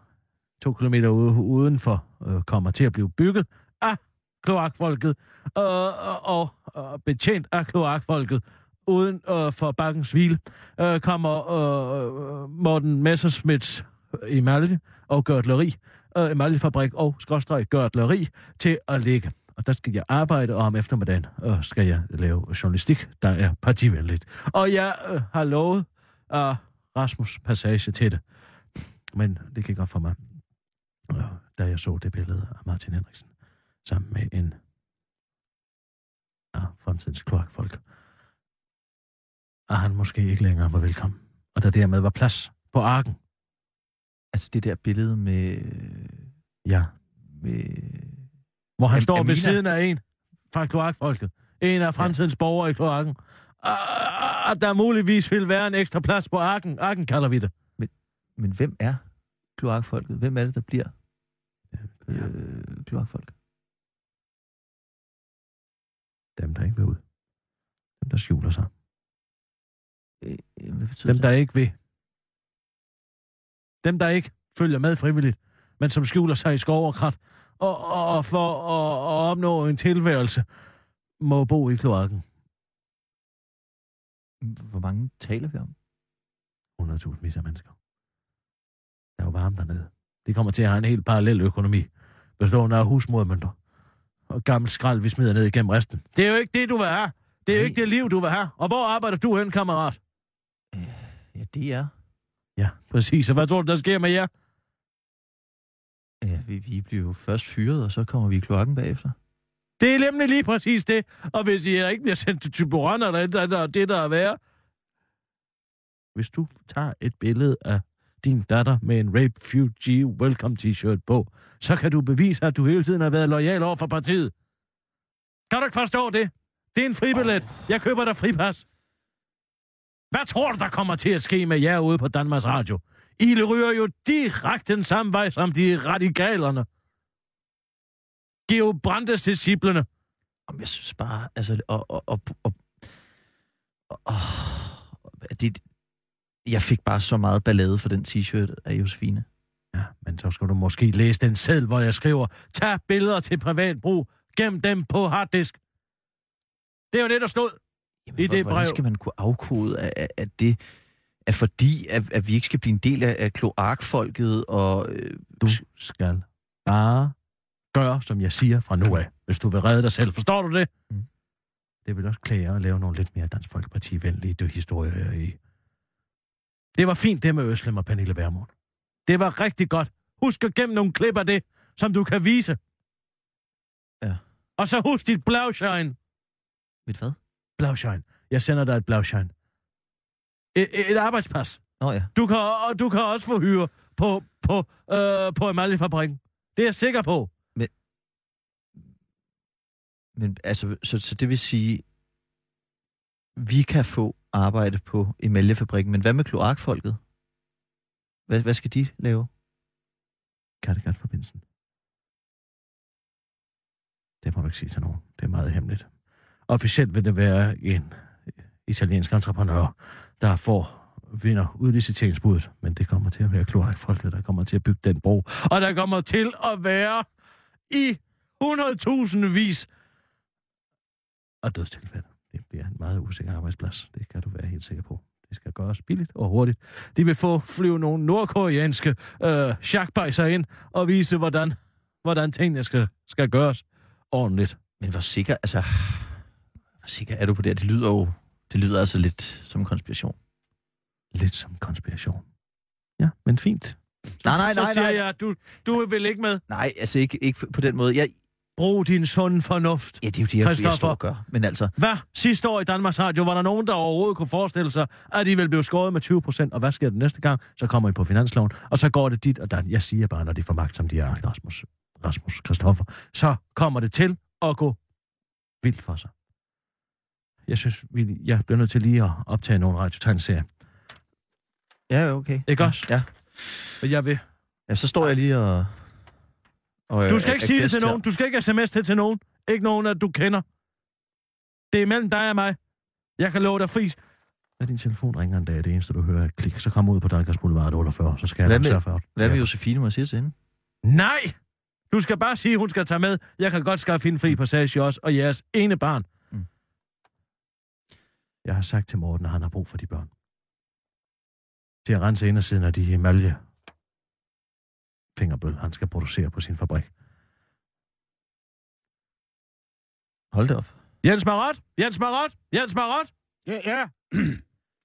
to kilometer ude, udenfor, øh, kommer til at blive bygget af kloakfolket. Øh, og øh, betjent af kloakfolket uden øh, for bakkens hvile, øh, kommer øh, Morten Messerschmidts emalje og gørtleri. Emaljefabrik og skråstreg gørtleri til at ligge. Og der skal jeg arbejde, og om eftermiddagen øh, skal jeg lave journalistik, der er partivenligt. Og jeg øh, har lovet øh, Rasmus passage til det. Men det gik godt for mig, øh, da jeg så det billede af Martin Henriksen sammen med en af fremtidens kloakfolk. Og han måske ikke længere var velkommen. Og der dermed var plads på arken. Altså det der billede med... Ja. Med... Hvor han Am- står Amina. Ved siden af en fra kloakfolket. En af fremtidens ja. borgere i kloakken. Og, og der muligvis vil være en ekstra plads på arken. Arken kalder vi det. Men, men hvem er kloakfolket? Hvem er det, der bliver ja. øh, kloakfolket? Dem, der ikke vil ud. Dem, der skjuler sig. Øh, Dem, der det? ikke vil... Dem, der ikke følger med frivilligt, men som skjuler sig i skov og krat, og, og for at, at opnå en tilværelse, må bo i kloakken. Hvor mange taler vi om? hundrede tusind vis af mennesker. Der er jo varmt dernede. De kommer til at have en helt parallel økonomi, bestående af husmormønter og gammel skrald, vi smider ned igennem resten. Det er jo ikke det, du vil have. Det er jo ikke det liv, du vil have. Og hvor arbejder du hen, kammerat? Ja, det er. Ja, præcis. Og hvad tror du, der sker med jer? Ja, vi, vi bliver jo først fyret, og så kommer vi i kloakken bagefter. Det er nemlig lige præcis det. Og hvis I ikke bliver sendt til Tyborøn, eller det, der, det, der er værre. Hvis du tager et billede af din datter med en Refugee Welcome t-shirt på, så kan du bevise, at du hele tiden har været lojal over for partiet. Kan du ikke forstå det? Det er en fribillet. Jeg køber dig fripas. Hvad tror du, der kommer til at ske med jer ude på Danmarks Radio? I ryger jo direkte den samme vej som de radikalerne. Geo Brandes disciplerne. Jeg synes bare, altså... Og, og, og, og, og, det, jeg fik bare så meget ballade for den t-shirt af Josephine. Ja, men så skal du måske læse den selv, hvor jeg skriver, tag billeder til privat brug, gem dem på harddisk. Det er jo det, der stod. Jamen, i det brev. Hvordan skal man kunne afkode, at, at det er fordi, at, at vi ikke skal blive en del af, af kloakfolket, og... Øh, du skal bare gøre, som jeg siger fra nu af, hvis du vil redde dig selv. Forstår du det? Mm. Det vil også klæde at lave nogle lidt mere Dansk Folkeparti-venlige historier i. Det var fint, det med Øslem og Pernille Vermund. Det var rigtig godt. Husk at gemme nogle klip af det, som du kan vise. Ja. Og så husk dit blauschein. Mit hvad? Blauschein. Jeg sender dig et blauschein. Et, et arbejdspas. Oh, ja. Du kan, og du kan også få hyre på, på, øh, på emaljefabrikken. Det er jeg sikker på. Men, men altså, så, så det vil sige, vi kan få arbejde på emaljefabrikken, men hvad med kloakfolket? Hvad, hvad skal de lave? Kattegat-forbindelsen. Det må du ikke sige til nogen. Det er meget hemmeligt. Officielt vil det være en italiensk entreprenør, der får vinder udliciteringsbuddet, men det kommer til at være kloakfolket, der kommer til at bygge den bro, og der kommer til at være i hundredtusinde vis af dødstilfælde. Det bliver en meget usikker arbejdsplads. Det kan du være helt sikker på. Det skal gøres billigt og hurtigt. De vil få flyve nogle nordkoreanske øh, sjakbejser ind og vise, hvordan, hvordan tingene skal, skal gøres ordentligt. Men hvor sikker, altså, hvor sikker er du på det? Det lyder jo, det lyder altså lidt som konspiration. Lidt som konspiration. Ja, men fint. Nej, nej, nej, nej. Så siger jeg, du, du vil ikke med. Nej, altså ikke, ikke på den måde. Jeg... Brug din sunde fornuft. Ja, det er jo det, jeg, jeg står og gør. Men altså... Hvad? Sidste år i Danmarks Radio var der nogen, der overhovedet kunne forestille sig, at de ville blive skåret med tyve procent, og hvad sker det næste gang? Så kommer I på finansloven, og så går det dit, og der, jeg siger bare, når de får magt, som de er, Rasmus, Rasmus Christoffer, så kommer det til at gå vildt for sig. Jeg synes, vi, jeg bliver nødt til lige at optage nogle radiotegneserier. Ja, okay. Ikke også? Ja. Og jeg vil... Ja, så står jeg lige og... Og du skal ikke sige det til nogen. Du skal ikke sms det til nogen. Ikke nogen, at du kender. Det er mellem dig og mig. Jeg kan love dig fris. Når din telefon ringer en dag, det eneste, du hører er et klik, så kommer ud på Dalgas Boulevard otteogfyrre, så skal jeg sørge for det. Hvad vil Josephine må sige til hende? Nej! Du skal bare sige, hun skal tage med. Jeg kan godt skaffe en fri passage også, og jeres ene barn. Mm. Jeg har sagt til Morten, at han har brug for de børn. Til at rense indersiden af de emalje. Fingerbøl, han skal producere på sin fabrik. Hold det op. Jens Marott! Jens Marott! Jens Marott! Ja, ja.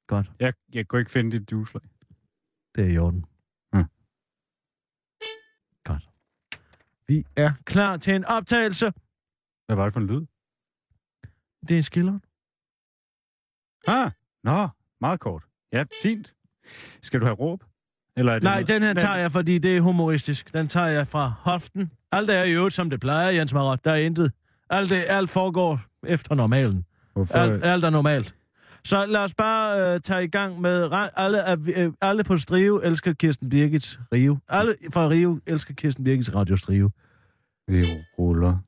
Godt. Jeg, jeg kunne ikke finde dit duslag. Det er i orden. Hmm. Godt. Vi er klar til en optagelse. Hvad var det for en lyd? Det er skilleren. Ah, nå, meget kort. Ja, fint. Skal du have råb? Nej, noget? Den her tager jeg, fordi det er humoristisk. Den tager jeg fra hoften. Alt er i øvrigt, som det plejer, Jens Marott. Der er intet. Alt, det, alt foregår efter normalen. Alt, alt er normalt. Så lad os bare øh, tage i gang med... Alle, øh, alle på Strive elsker Kirsten Birgits Rio. Alle fra Rio elsker Kirsten Birgits Radio Strive. Vi ruller.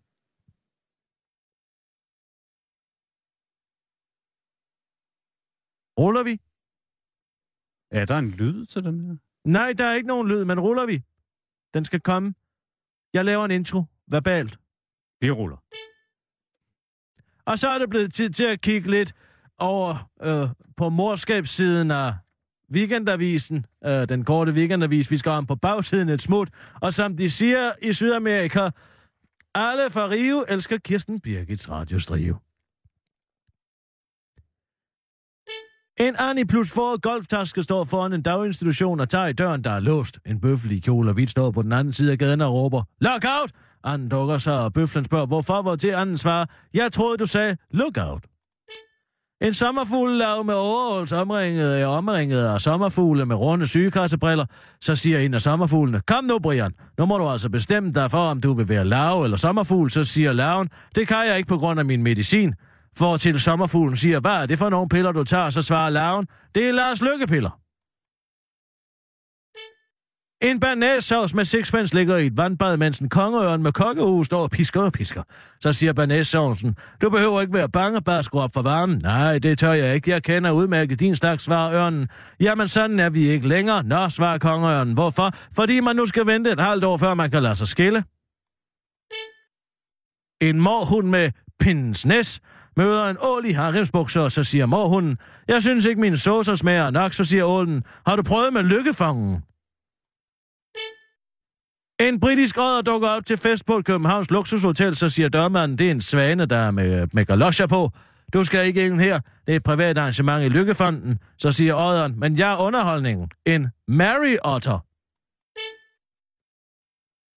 Ruller vi? Er der en lyd til den her? Nej, der er ikke nogen lyd, men ruller vi. Den skal komme. Jeg laver en intro, verbalt. Vi ruller. Og så er det blevet tid til at kigge lidt over øh, på morskabssiden af Weekendavisen. Øh, den korte Weekendavis, vi skal om på bagsiden et smut. Og som de siger i Sydamerika, alle fra Rio elsker Kirsten Birgits radiostrive. En Annie plus forret golftaske står foran en daginstitution og tager i døren, der er låst. En bøffel i kjole og hvidt står på den anden side af gaden og råber, lockout! Anden dukker sig, og bøffelen spørger, hvorfor, hvor til anden svarer, jeg troede, du sagde, lookout. En sommerfuglelav med overholds omringede er omringet af sommerfugle med runde sygekassebriller. Så siger en af sommerfuglene, kom nu, Brian, nu må du altså bestemme dig for, om du vil være lav eller sommerfugl. Så siger laven, det kan jeg ikke på grund af min medicin. For til sommerfuglen siger, hvad er det for nogle piller, du tager? Så svarer larven, det er Lars Løkke-piller. En banæssovs med sixpence ligger i et vandbad, mens en kongeørn med kokkeuge står og pisker og pisker. Så siger banæssovsen, du behøver ikke være bange, bare skru op for varmen. Nej, det tør jeg ikke. Jeg kender udmærket din slags, svarer ørnen. Jamen, sådan er vi ikke længere. Nå, svarer kongeørnen. Hvorfor? Fordi man nu skal vente et halvt år, før man kan lade sig skille. En morhund med pindens næs møder en ål i haremsbukser, og så siger morhunden, jeg synes ikke, mine saucer smager nok, så siger ålen, har du prøvet med lykkefonden? En britisk odder dukker op til fest på et Københavns luksushotel, så siger dørmanden, det er en svane, der er med, med galoscher på. Du skal ikke ind her, det er et privat arrangement i Lykkefonden, så siger odderen, men jeg er underholdningen, en Mary-otter.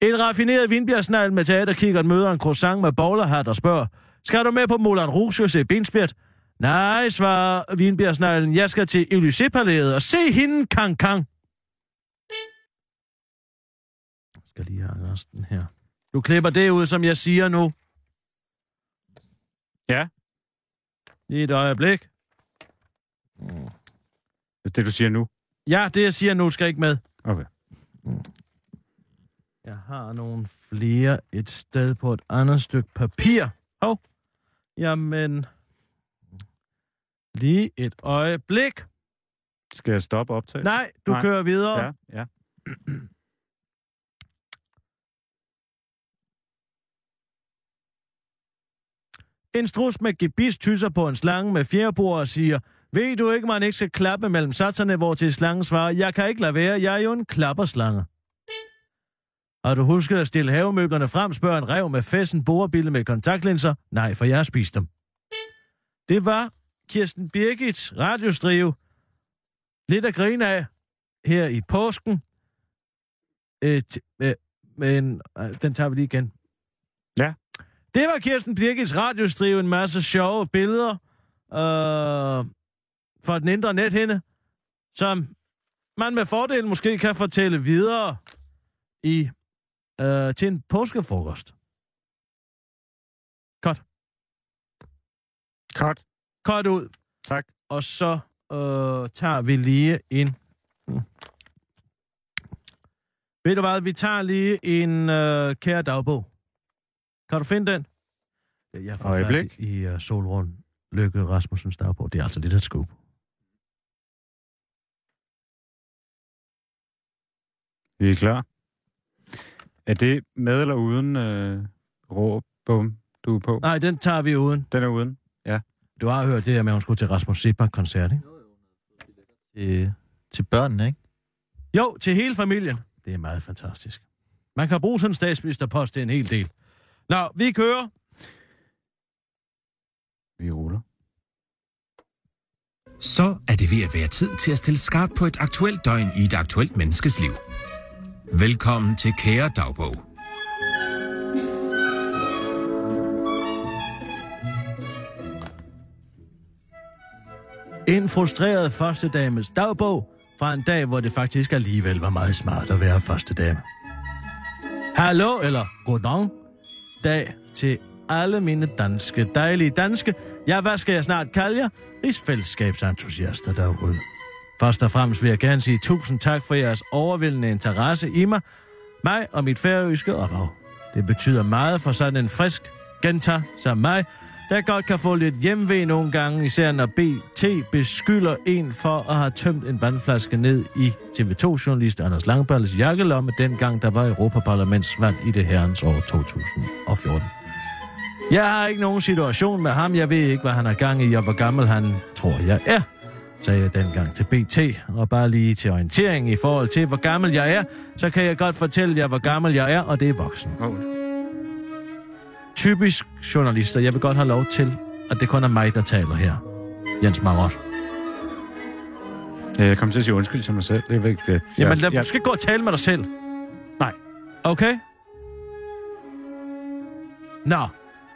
En raffineret vinbjergsnegl med teaterkikkert møder en croissant med bowlerhat og spørger, skal du med på Moulin Rouge og se benspjert? Nej, svarer vinbjergsneglen, jeg skal til Élysée-palæet og se hende kang-kang. Jeg skal lige have resten her. Du klipper det ud, som jeg siger nu. Ja. Lige et øjeblik. Mm. Det, du siger nu? Ja, det, jeg siger nu, skal ikke med. Okay. Mm. Jeg har nogle flere et sted på et andet stykke papir. Hov. Oh. Jamen. Lige et øjeblik. Skal jeg stoppe optagelsen? Nej, du Nej. kører videre. Ja, ja. En strus med gebis tysser på en slange med fjerboer og siger, ved du ikke, man ikke skal klappe mellem satserne, hvor til slangen svarer, jeg kan ikke lade være, jeg er jo en klapperslange. Har du husket at stille havemøblerne frem, spørger en ræv med fæssen borebille med kontaktlinser? Nej, for jeg har spist dem. Det var Kirsten Birgits radiostrive. Lidt at grine af her i påsken. Et, øh, men øh, den tager vi lige igen. Ja. Det var Kirsten Birgits radiostrive. En masse sjove billeder øh, fra den indre nethinde, som man med fordel måske kan fortælle videre i Øh, til en påskefrokost. Cut. Cut. Cut ud. Tak. Og så øh, tager vi lige en... Hmm. Ved du hvad, vi tager lige en øh, kære dagbog. Kan du finde den? Jeg får færdig i øh, Sólrún Løkke Rasmussens dagbog. Det er altså lidt et skub. Vi er klar. Er det med eller uden øh, rå bum, du er på? Nej, den tager vi uden. Den er uden, ja. Du har hørt det her med, at hun skulle til Rasmus Seebach-koncert, ikke? Øh, til børnene, ikke? Jo, til hele familien. Det er meget fantastisk. Man kan bruge sådan en statsministerpost til en hel del. Nå, vi kører. Vi ruller. Så er det ved at være tid til at stille skarpt på et aktuelt døgn i et aktuelt menneskes liv. Velkommen til Kære Dagbog. En frustreret førstedames dagbog fra en dag, hvor det faktisk alligevel var meget smart at være førstedame. Hallo eller goddag. Dag til alle mine danske, dejlige danske. Ja, hvad skal jeg snart kalde jer? Rigsfællesskabsentusiaster derude. Først og fremmest vil jeg gerne sige tusind tak for jeres overvældende interesse i mig, mig og mit færøske ophav. Det betyder meget for sådan en frisk genta som mig, der godt kan få lidt hjemve nogle gange, især når B T beskylder en for at have tømt en vandflaske ned i T V to-journalist Anders Langballes jakkelomme, dengang der var Europaparlamentsvalg i det herrens år to tusind og fjorten. Jeg har ikke nogen situation med ham, jeg ved ikke, hvad han har gang i, og hvor gammel han tror, jeg er, sagde jeg dengang til B T. Og bare lige til orientering i forhold til, hvor gammel jeg er, så kan jeg godt fortælle jer, hvor gammel jeg er, og det er voksen. Typisk journalister, jeg vil godt have lov til, at det kun er mig, der taler her. Jens Marott. Ja, jeg kom til at sige undskyld til mig selv, det er vigtigt. Jeg, Jamen, lad, jeg... du skal ikke gå og tale med dig selv. Nej. Okay? Nå.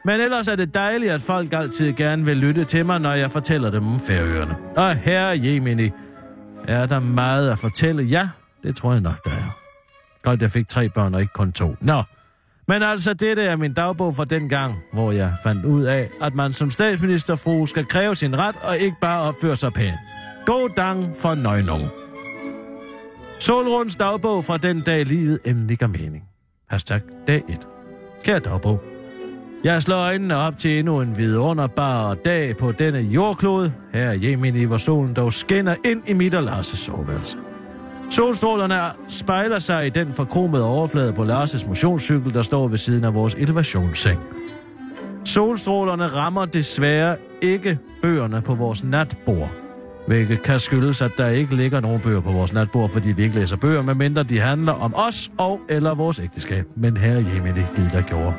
Men ellers er det dejligt, at folk altid gerne vil lytte til mig, når jeg fortæller dem om Færøerne. Og herre Jemini, er der meget at fortælle? Ja, det tror jeg nok, der er. Godt, jeg fik tre børn og ikke kun to. Nå. Men altså, dette er min dagbog fra den gang, hvor jeg fandt ud af, at man som statsministerfru skal kræve sin ret og ikke bare opføre sig pænt. God dang for nøgnung. Solruns dagbog fra den dag livet endelig gav mening. Hashtag dag et. Kære dagbog. Jeg slår øjnene op til endnu en vidunderbar dag på denne jordklode. Her hjemme i, hvor solen dog skinner ind i mit og Lars' soveværelse. Solstrålerne spejler sig i den forkromede overflade på Lars' motionscykel, der står ved siden af vores elevationsseng. Solstrålerne rammer desværre ikke bøgerne på vores natbord, hvilket kan skyldes, at der ikke ligger nogen bøger på vores natbord, fordi vi ikke læser bøger, medmindre de handler om os og eller vores ægteskab. Men her hjemme i, det der gjorde.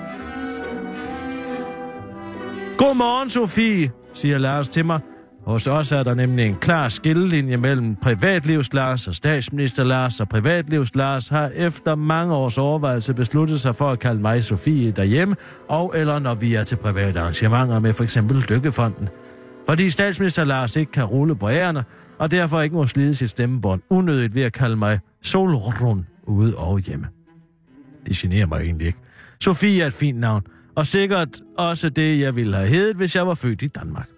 God morgen, Sofie, siger Lars til mig. Hos os er der nemlig en klar skillelinje mellem privatlivs Lars og statsminister Lars, og privatlivs Lars har efter mange års overvejelse besluttet sig for at kalde mig Sofie derhjemme, og eller når vi er til private arrangementer med for eksempel Lykkefonden. Fordi statsminister Lars ikke kan rulle på ærerne, og derfor ikke må slide sit stemmebånd unødigt ved at kalde mig Sólrún ude og hjemme. Det generer mig egentlig ikke. Sofie er et fint navn. Og sikkert også det, jeg ville have heddet, hvis jeg var født i Danmark.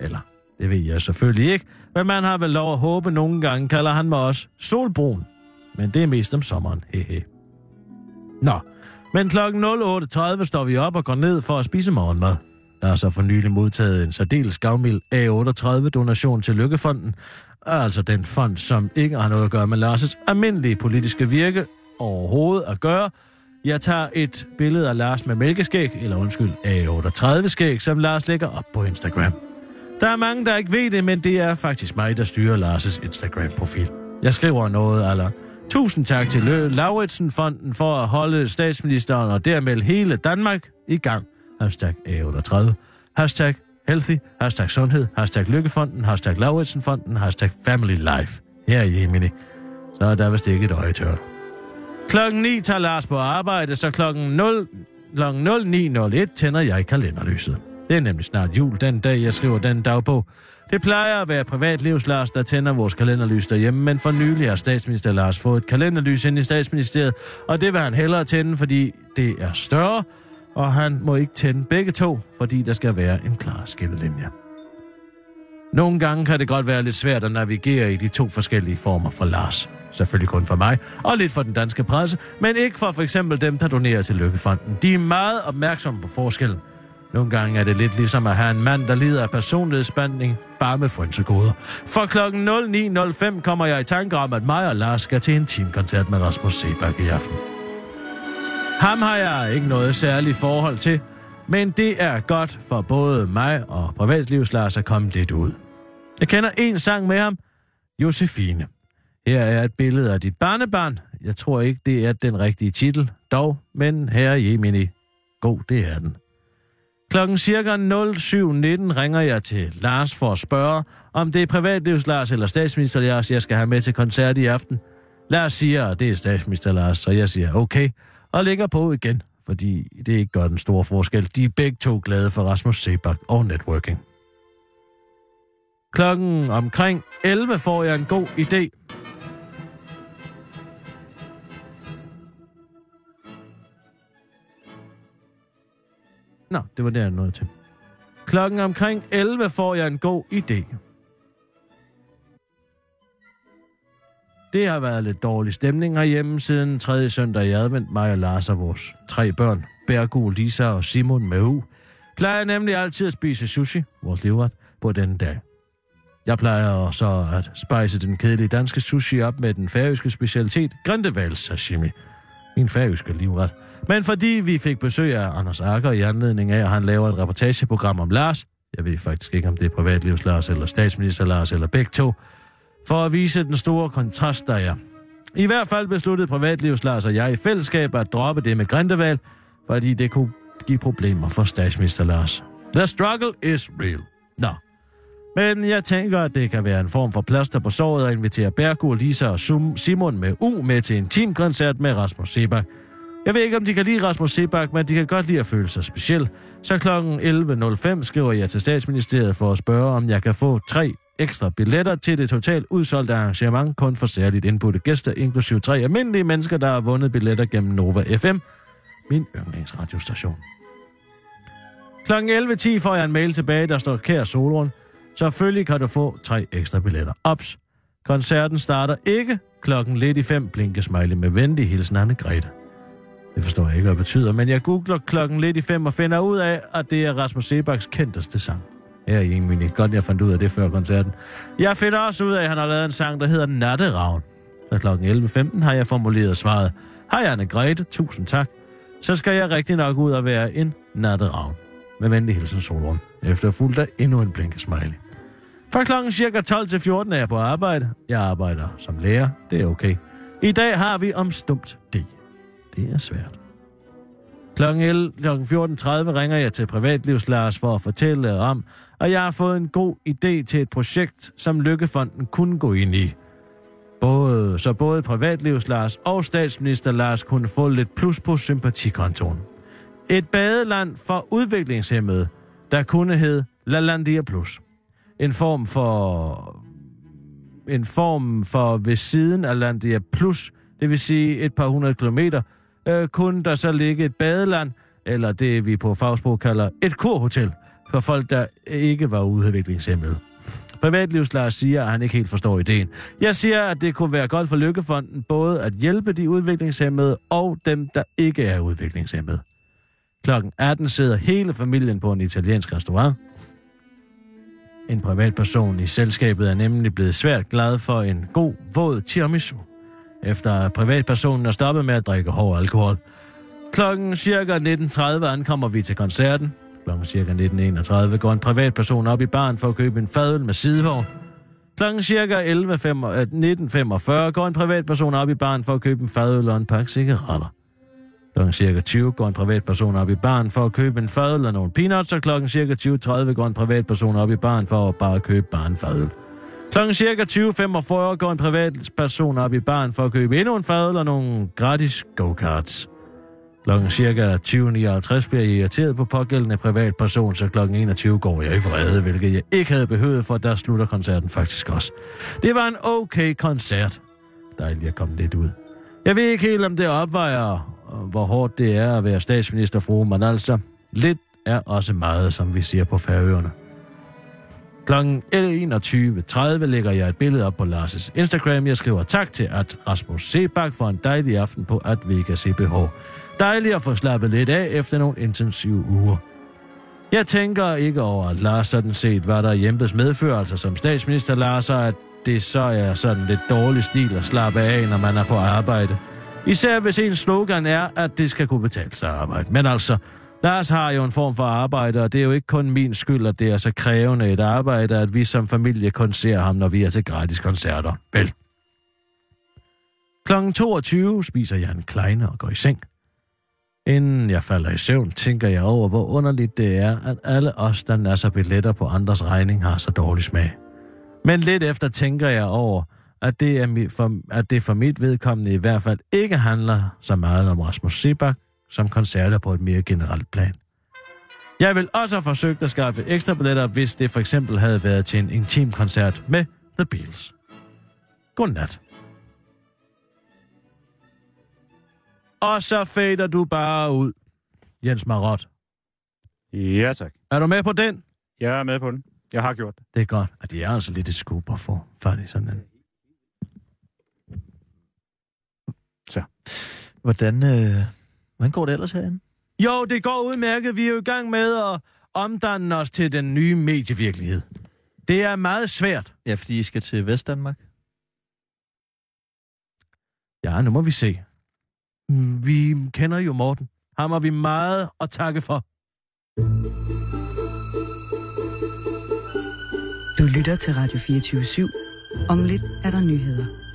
Eller, det ved jeg selvfølgelig ikke, men man har vel lov at håbe, nogle gange kalder han mig også Solbrun. Men det er mest om sommeren, hehe. Nå, men klokken otte tredive står vi op og går ned for at spise morgenmad. Der er så for nylig modtaget en særdeles gavmild A otteogtredive-donation til Lykkefonden, altså den fond, som ikke har noget at gøre med Lars' almindelige politiske virke overhovedet at gøre. Jeg tager et billede af Lars med mælkeskæg, eller undskyld, A otteogtredive-skæg, som Lars lægger op på Instagram. Der er mange, der ikke ved det, men det er faktisk mig, der styrer Lars' Instagram-profil. Jeg skriver noget, eller tusind tak til Lø- Lauritsen Fonden for at holde statsministeren og dermed hele Danmark i gang. Hashtag A otteogtredive, hashtag healthy, hashtag sundhed, hashtag Lykkefonden, hashtag Lauritsen Fonden, hashtag family life. Her i Emini. Så er der vist ikke et øje tørt. Klokken ni tager Lars på arbejde, så klokken nul ni nul et tænder jeg kalenderlyset. Det er nemlig snart jul, den dag jeg skriver den dagbog. Det plejer at være privatlivs Lars, der tænder vores kalenderlys derhjemme, men for nylig har statsminister Lars fået et kalenderlys ind i statsministeriet, og det vil han hellere tænde, fordi det er større, og han må ikke tænde begge to, fordi der skal være en klar skillelinje. Nogle gange kan det godt være lidt svært at navigere i de to forskellige former for Lars. Selvfølgelig kun for mig, og lidt for den danske presse, men ikke for for eksempel dem, der donerer til Lykkefonden. De er meget opmærksomme på forskellen. Nogle gange er det lidt ligesom at have en mand, der lider af personlighedsspænding, bare med frynsegoder. For klokken nul ni nul fem kommer jeg i tanke om, at mig og Lars skal til en teamkoncert med Rasmus Seebach i aften. Ham har jeg ikke noget særligt forhold til, men det er godt for både mig og privatlivs Lars at komme lidt ud. Jeg kender en sang med ham, Josephine. Her er et billede af dit barnebarn. Jeg tror ikke, det er den rigtige titel, dog, men herre Jemini, god, det er den. Klokken cirka syv nitten ringer jeg til Lars for at spørge, om det er privatlivs Lars eller statsminister Lars, jeg skal have med til koncert i aften. Lars siger, at det er statsminister Lars, så jeg siger okay, og lægger på igen, fordi det ikke gør den store forskel. De er begge to glade for Rasmus Seebach og networking. Klokken omkring elleve får jeg en god idé. Nå, det var der, jeg nåede til. Klokken omkring elleve får jeg en god idé. Det har været lidt dårlig stemning herhjemme siden tredje søndag i advent. Mig og Lars og vores tre børn, Bergo, Lisa og Simon med U, Plejer nemlig altid at spise sushi, vores livret, på den dag. Jeg plejer så at spejse den kedelige danske sushi op med den færøske specialitet, grindehvals sashimi. Min færøske livret. Men fordi vi fik besøg af Anders Anker i anledning af, at han laver et reportageprogram om Lars, jeg ved faktisk ikke, om det er privatlivs Lars, eller statsminister Lars, eller begge to, for at vise den store kontrast, der er. I hvert fald besluttede privatlivs Lars og jeg i fællesskab at droppe det med grindehval, fordi det kunne give problemer for statsminister Lars. The struggle is real. Nå. Men jeg tænker, at det kan være en form for plaster på såret at invitere Bergo, Lisa og Simon med U med til en teamkoncert med Rasmus Seebach. Jeg ved ikke, om de kan lide Rasmus Seebach, men de kan godt lide at føle sig speciel. Så klokken elleve nul fem skriver jeg til Statsministeriet for at spørge, om jeg kan få tre ekstra billetter til det totalt udsolgte arrangement, kun for særligt indbudte gæster, inklusive tre almindelige mennesker, der har vundet billetter gennem Nova F M, min yndlingsradiostation. klokken elleve ti får jeg en mail tilbage, der står, kære Sólrún, selvfølgelig kan du få tre ekstra billetter. Ops. Koncerten starter ikke. Klokken lidt i fem blinker smiley med venlig hilsen Anne Grete. Det forstår jeg ikke, hvad det betyder, men jeg googler klokken lidt i fem og finder ud af, at det er Rasmus Seebachs kendteste sang. Her i en minut. Godt, jeg fandt ud af det før koncerten. Jeg finder også ud af, at han har lavet en sang, der hedder Natteravn. Så klokken elleve femten har jeg formuleret svaret. Hej Anne Grete, tusind tak. Så skal jeg rigtig nok ud og være en natteravn. Med venlig hilsen Sólrún. Efter fuldt af endnu en blinke smiley. Fra klokken cirka tolv til fjorten er jeg på arbejde. Jeg arbejder som lærer. Det er okay. I dag har vi omstumt D. Det er svært. Klokken fjorten tredive ringer jeg til Privatlivs Lars for at fortælle om, at jeg har fået en god idé til et projekt, som Lykkefonden kunne gå ind i. Både, så både Privatlivs Lars og statsminister Lars kunne få lidt plus på sympatikontoen. Et badeland for udviklingshæmmede, der kunne hedde Lalandia Plus. En form for en form for ved siden af Lalandia Plus, det vil sige et par hundrede kilometer, øh, kunne der så ligge et badeland, eller det vi på fagsprog kalder et kurhotel, for folk, der ikke var udviklingshæmmede. Privatlivslars siger, at han ikke helt forstår ideen. Jeg siger, at det kunne være godt for Lykkefonden både at hjælpe de udviklingshæmmede og dem, der ikke er udviklingshæmmede. klokken atten sidder hele familien på en italiensk restaurant. En privatperson i selskabet er nemlig blevet svært glad for en god, våd tiramisu, efter privatpersonen er stoppet med at drikke hård alkohol. Klokken cirka nitten tredive ankommer vi til koncerten. Klokken cirka nitten enogtredive går en privatperson op i baren for at købe en fadøl med sidevogn. Klokken cirka elleve femogfyrre går en privatperson op i baren for at købe en fadøl og en pakke cigaretter. Klokken cirka tyve går en privatperson op i baren for at købe en fadøl og nogle peanuts, og klokken cirka tyve tredive går en privatperson op i baren for at bare købe bare en fadøl. Klokken cirka tyve femogfyrre går en privatperson op i baren for at købe endnu en fadøl og nogle gratis go-karts. Klokken cirka tyve nioghalvtreds bliver jeg irriteret på pågældende privatperson, så klokken enogtyve går jeg i vrede, hvilket jeg ikke havde behøvet, for der slutter koncerten faktisk også. Det var en okay koncert. Dejligt at komme lidt ud. Jeg ved ikke helt, om det opvejer, hvor hårdt det er at være statsministerfru, men altså, lidt er også meget, som vi siger på Færøerne. Klokken enogtyve tredive lægger jeg et billede op på Lars' Instagram. Jeg skriver tak til at Rasmus Seebach for en dejlig aften på Advega C B H. Dejligt at få slappet lidt af efter nogle intensive uger. Jeg tænker ikke over, at Lars sådan set var der i embeds medfører, altså som statsminister Lars, at det så er sådan lidt dårlig stil at slappe af, når man er på arbejde. Især hvis ens slogan er, at det skal kunne betale sig arbejde. Men altså, Lars har jo en form for arbejde, og det er jo ikke kun min skyld, at det er så krævende et arbejde, at vi som familie kun ser ham, når vi er til gratis koncerter. Vel. klokken toogtyve spiser jeg en kleine og går i seng. Inden jeg falder i søvn, tænker jeg over, hvor underligt det er, at alle os, der nasser billetter på andres regning, har så dårlig smag. Men lidt efter tænker jeg over, at det, er for, at det for mit vedkommende i hvert fald ikke handler så meget om Rasmus Seebach, som koncerter på et mere generelt plan. Jeg vil også have forsøgt at skaffe ekstra billetter, hvis det for eksempel havde været til en intim koncert med The Beatles. Godnat. Og så fader du bare ud, Jens Marott. Ja, tak. Er du med på den? Jeg er med på den. Jeg har gjort det. Det er godt, og det er altså lidt et skub at få fat i sådan en. Så. Hvordan, øh, hvordan går det ellers herinde? Jo, det går udmærket. Vi er jo i gang med at, omdanne os til den nye medievirkelighed. Det er meget svært. Ja, fordi I skal til Vestdanmark. Ja, nu må vi se. Vi kender jo Morten. Ham har vi meget at takke for. Du lytter til Radio fireogtyve syv. Om lidt er der nyheder.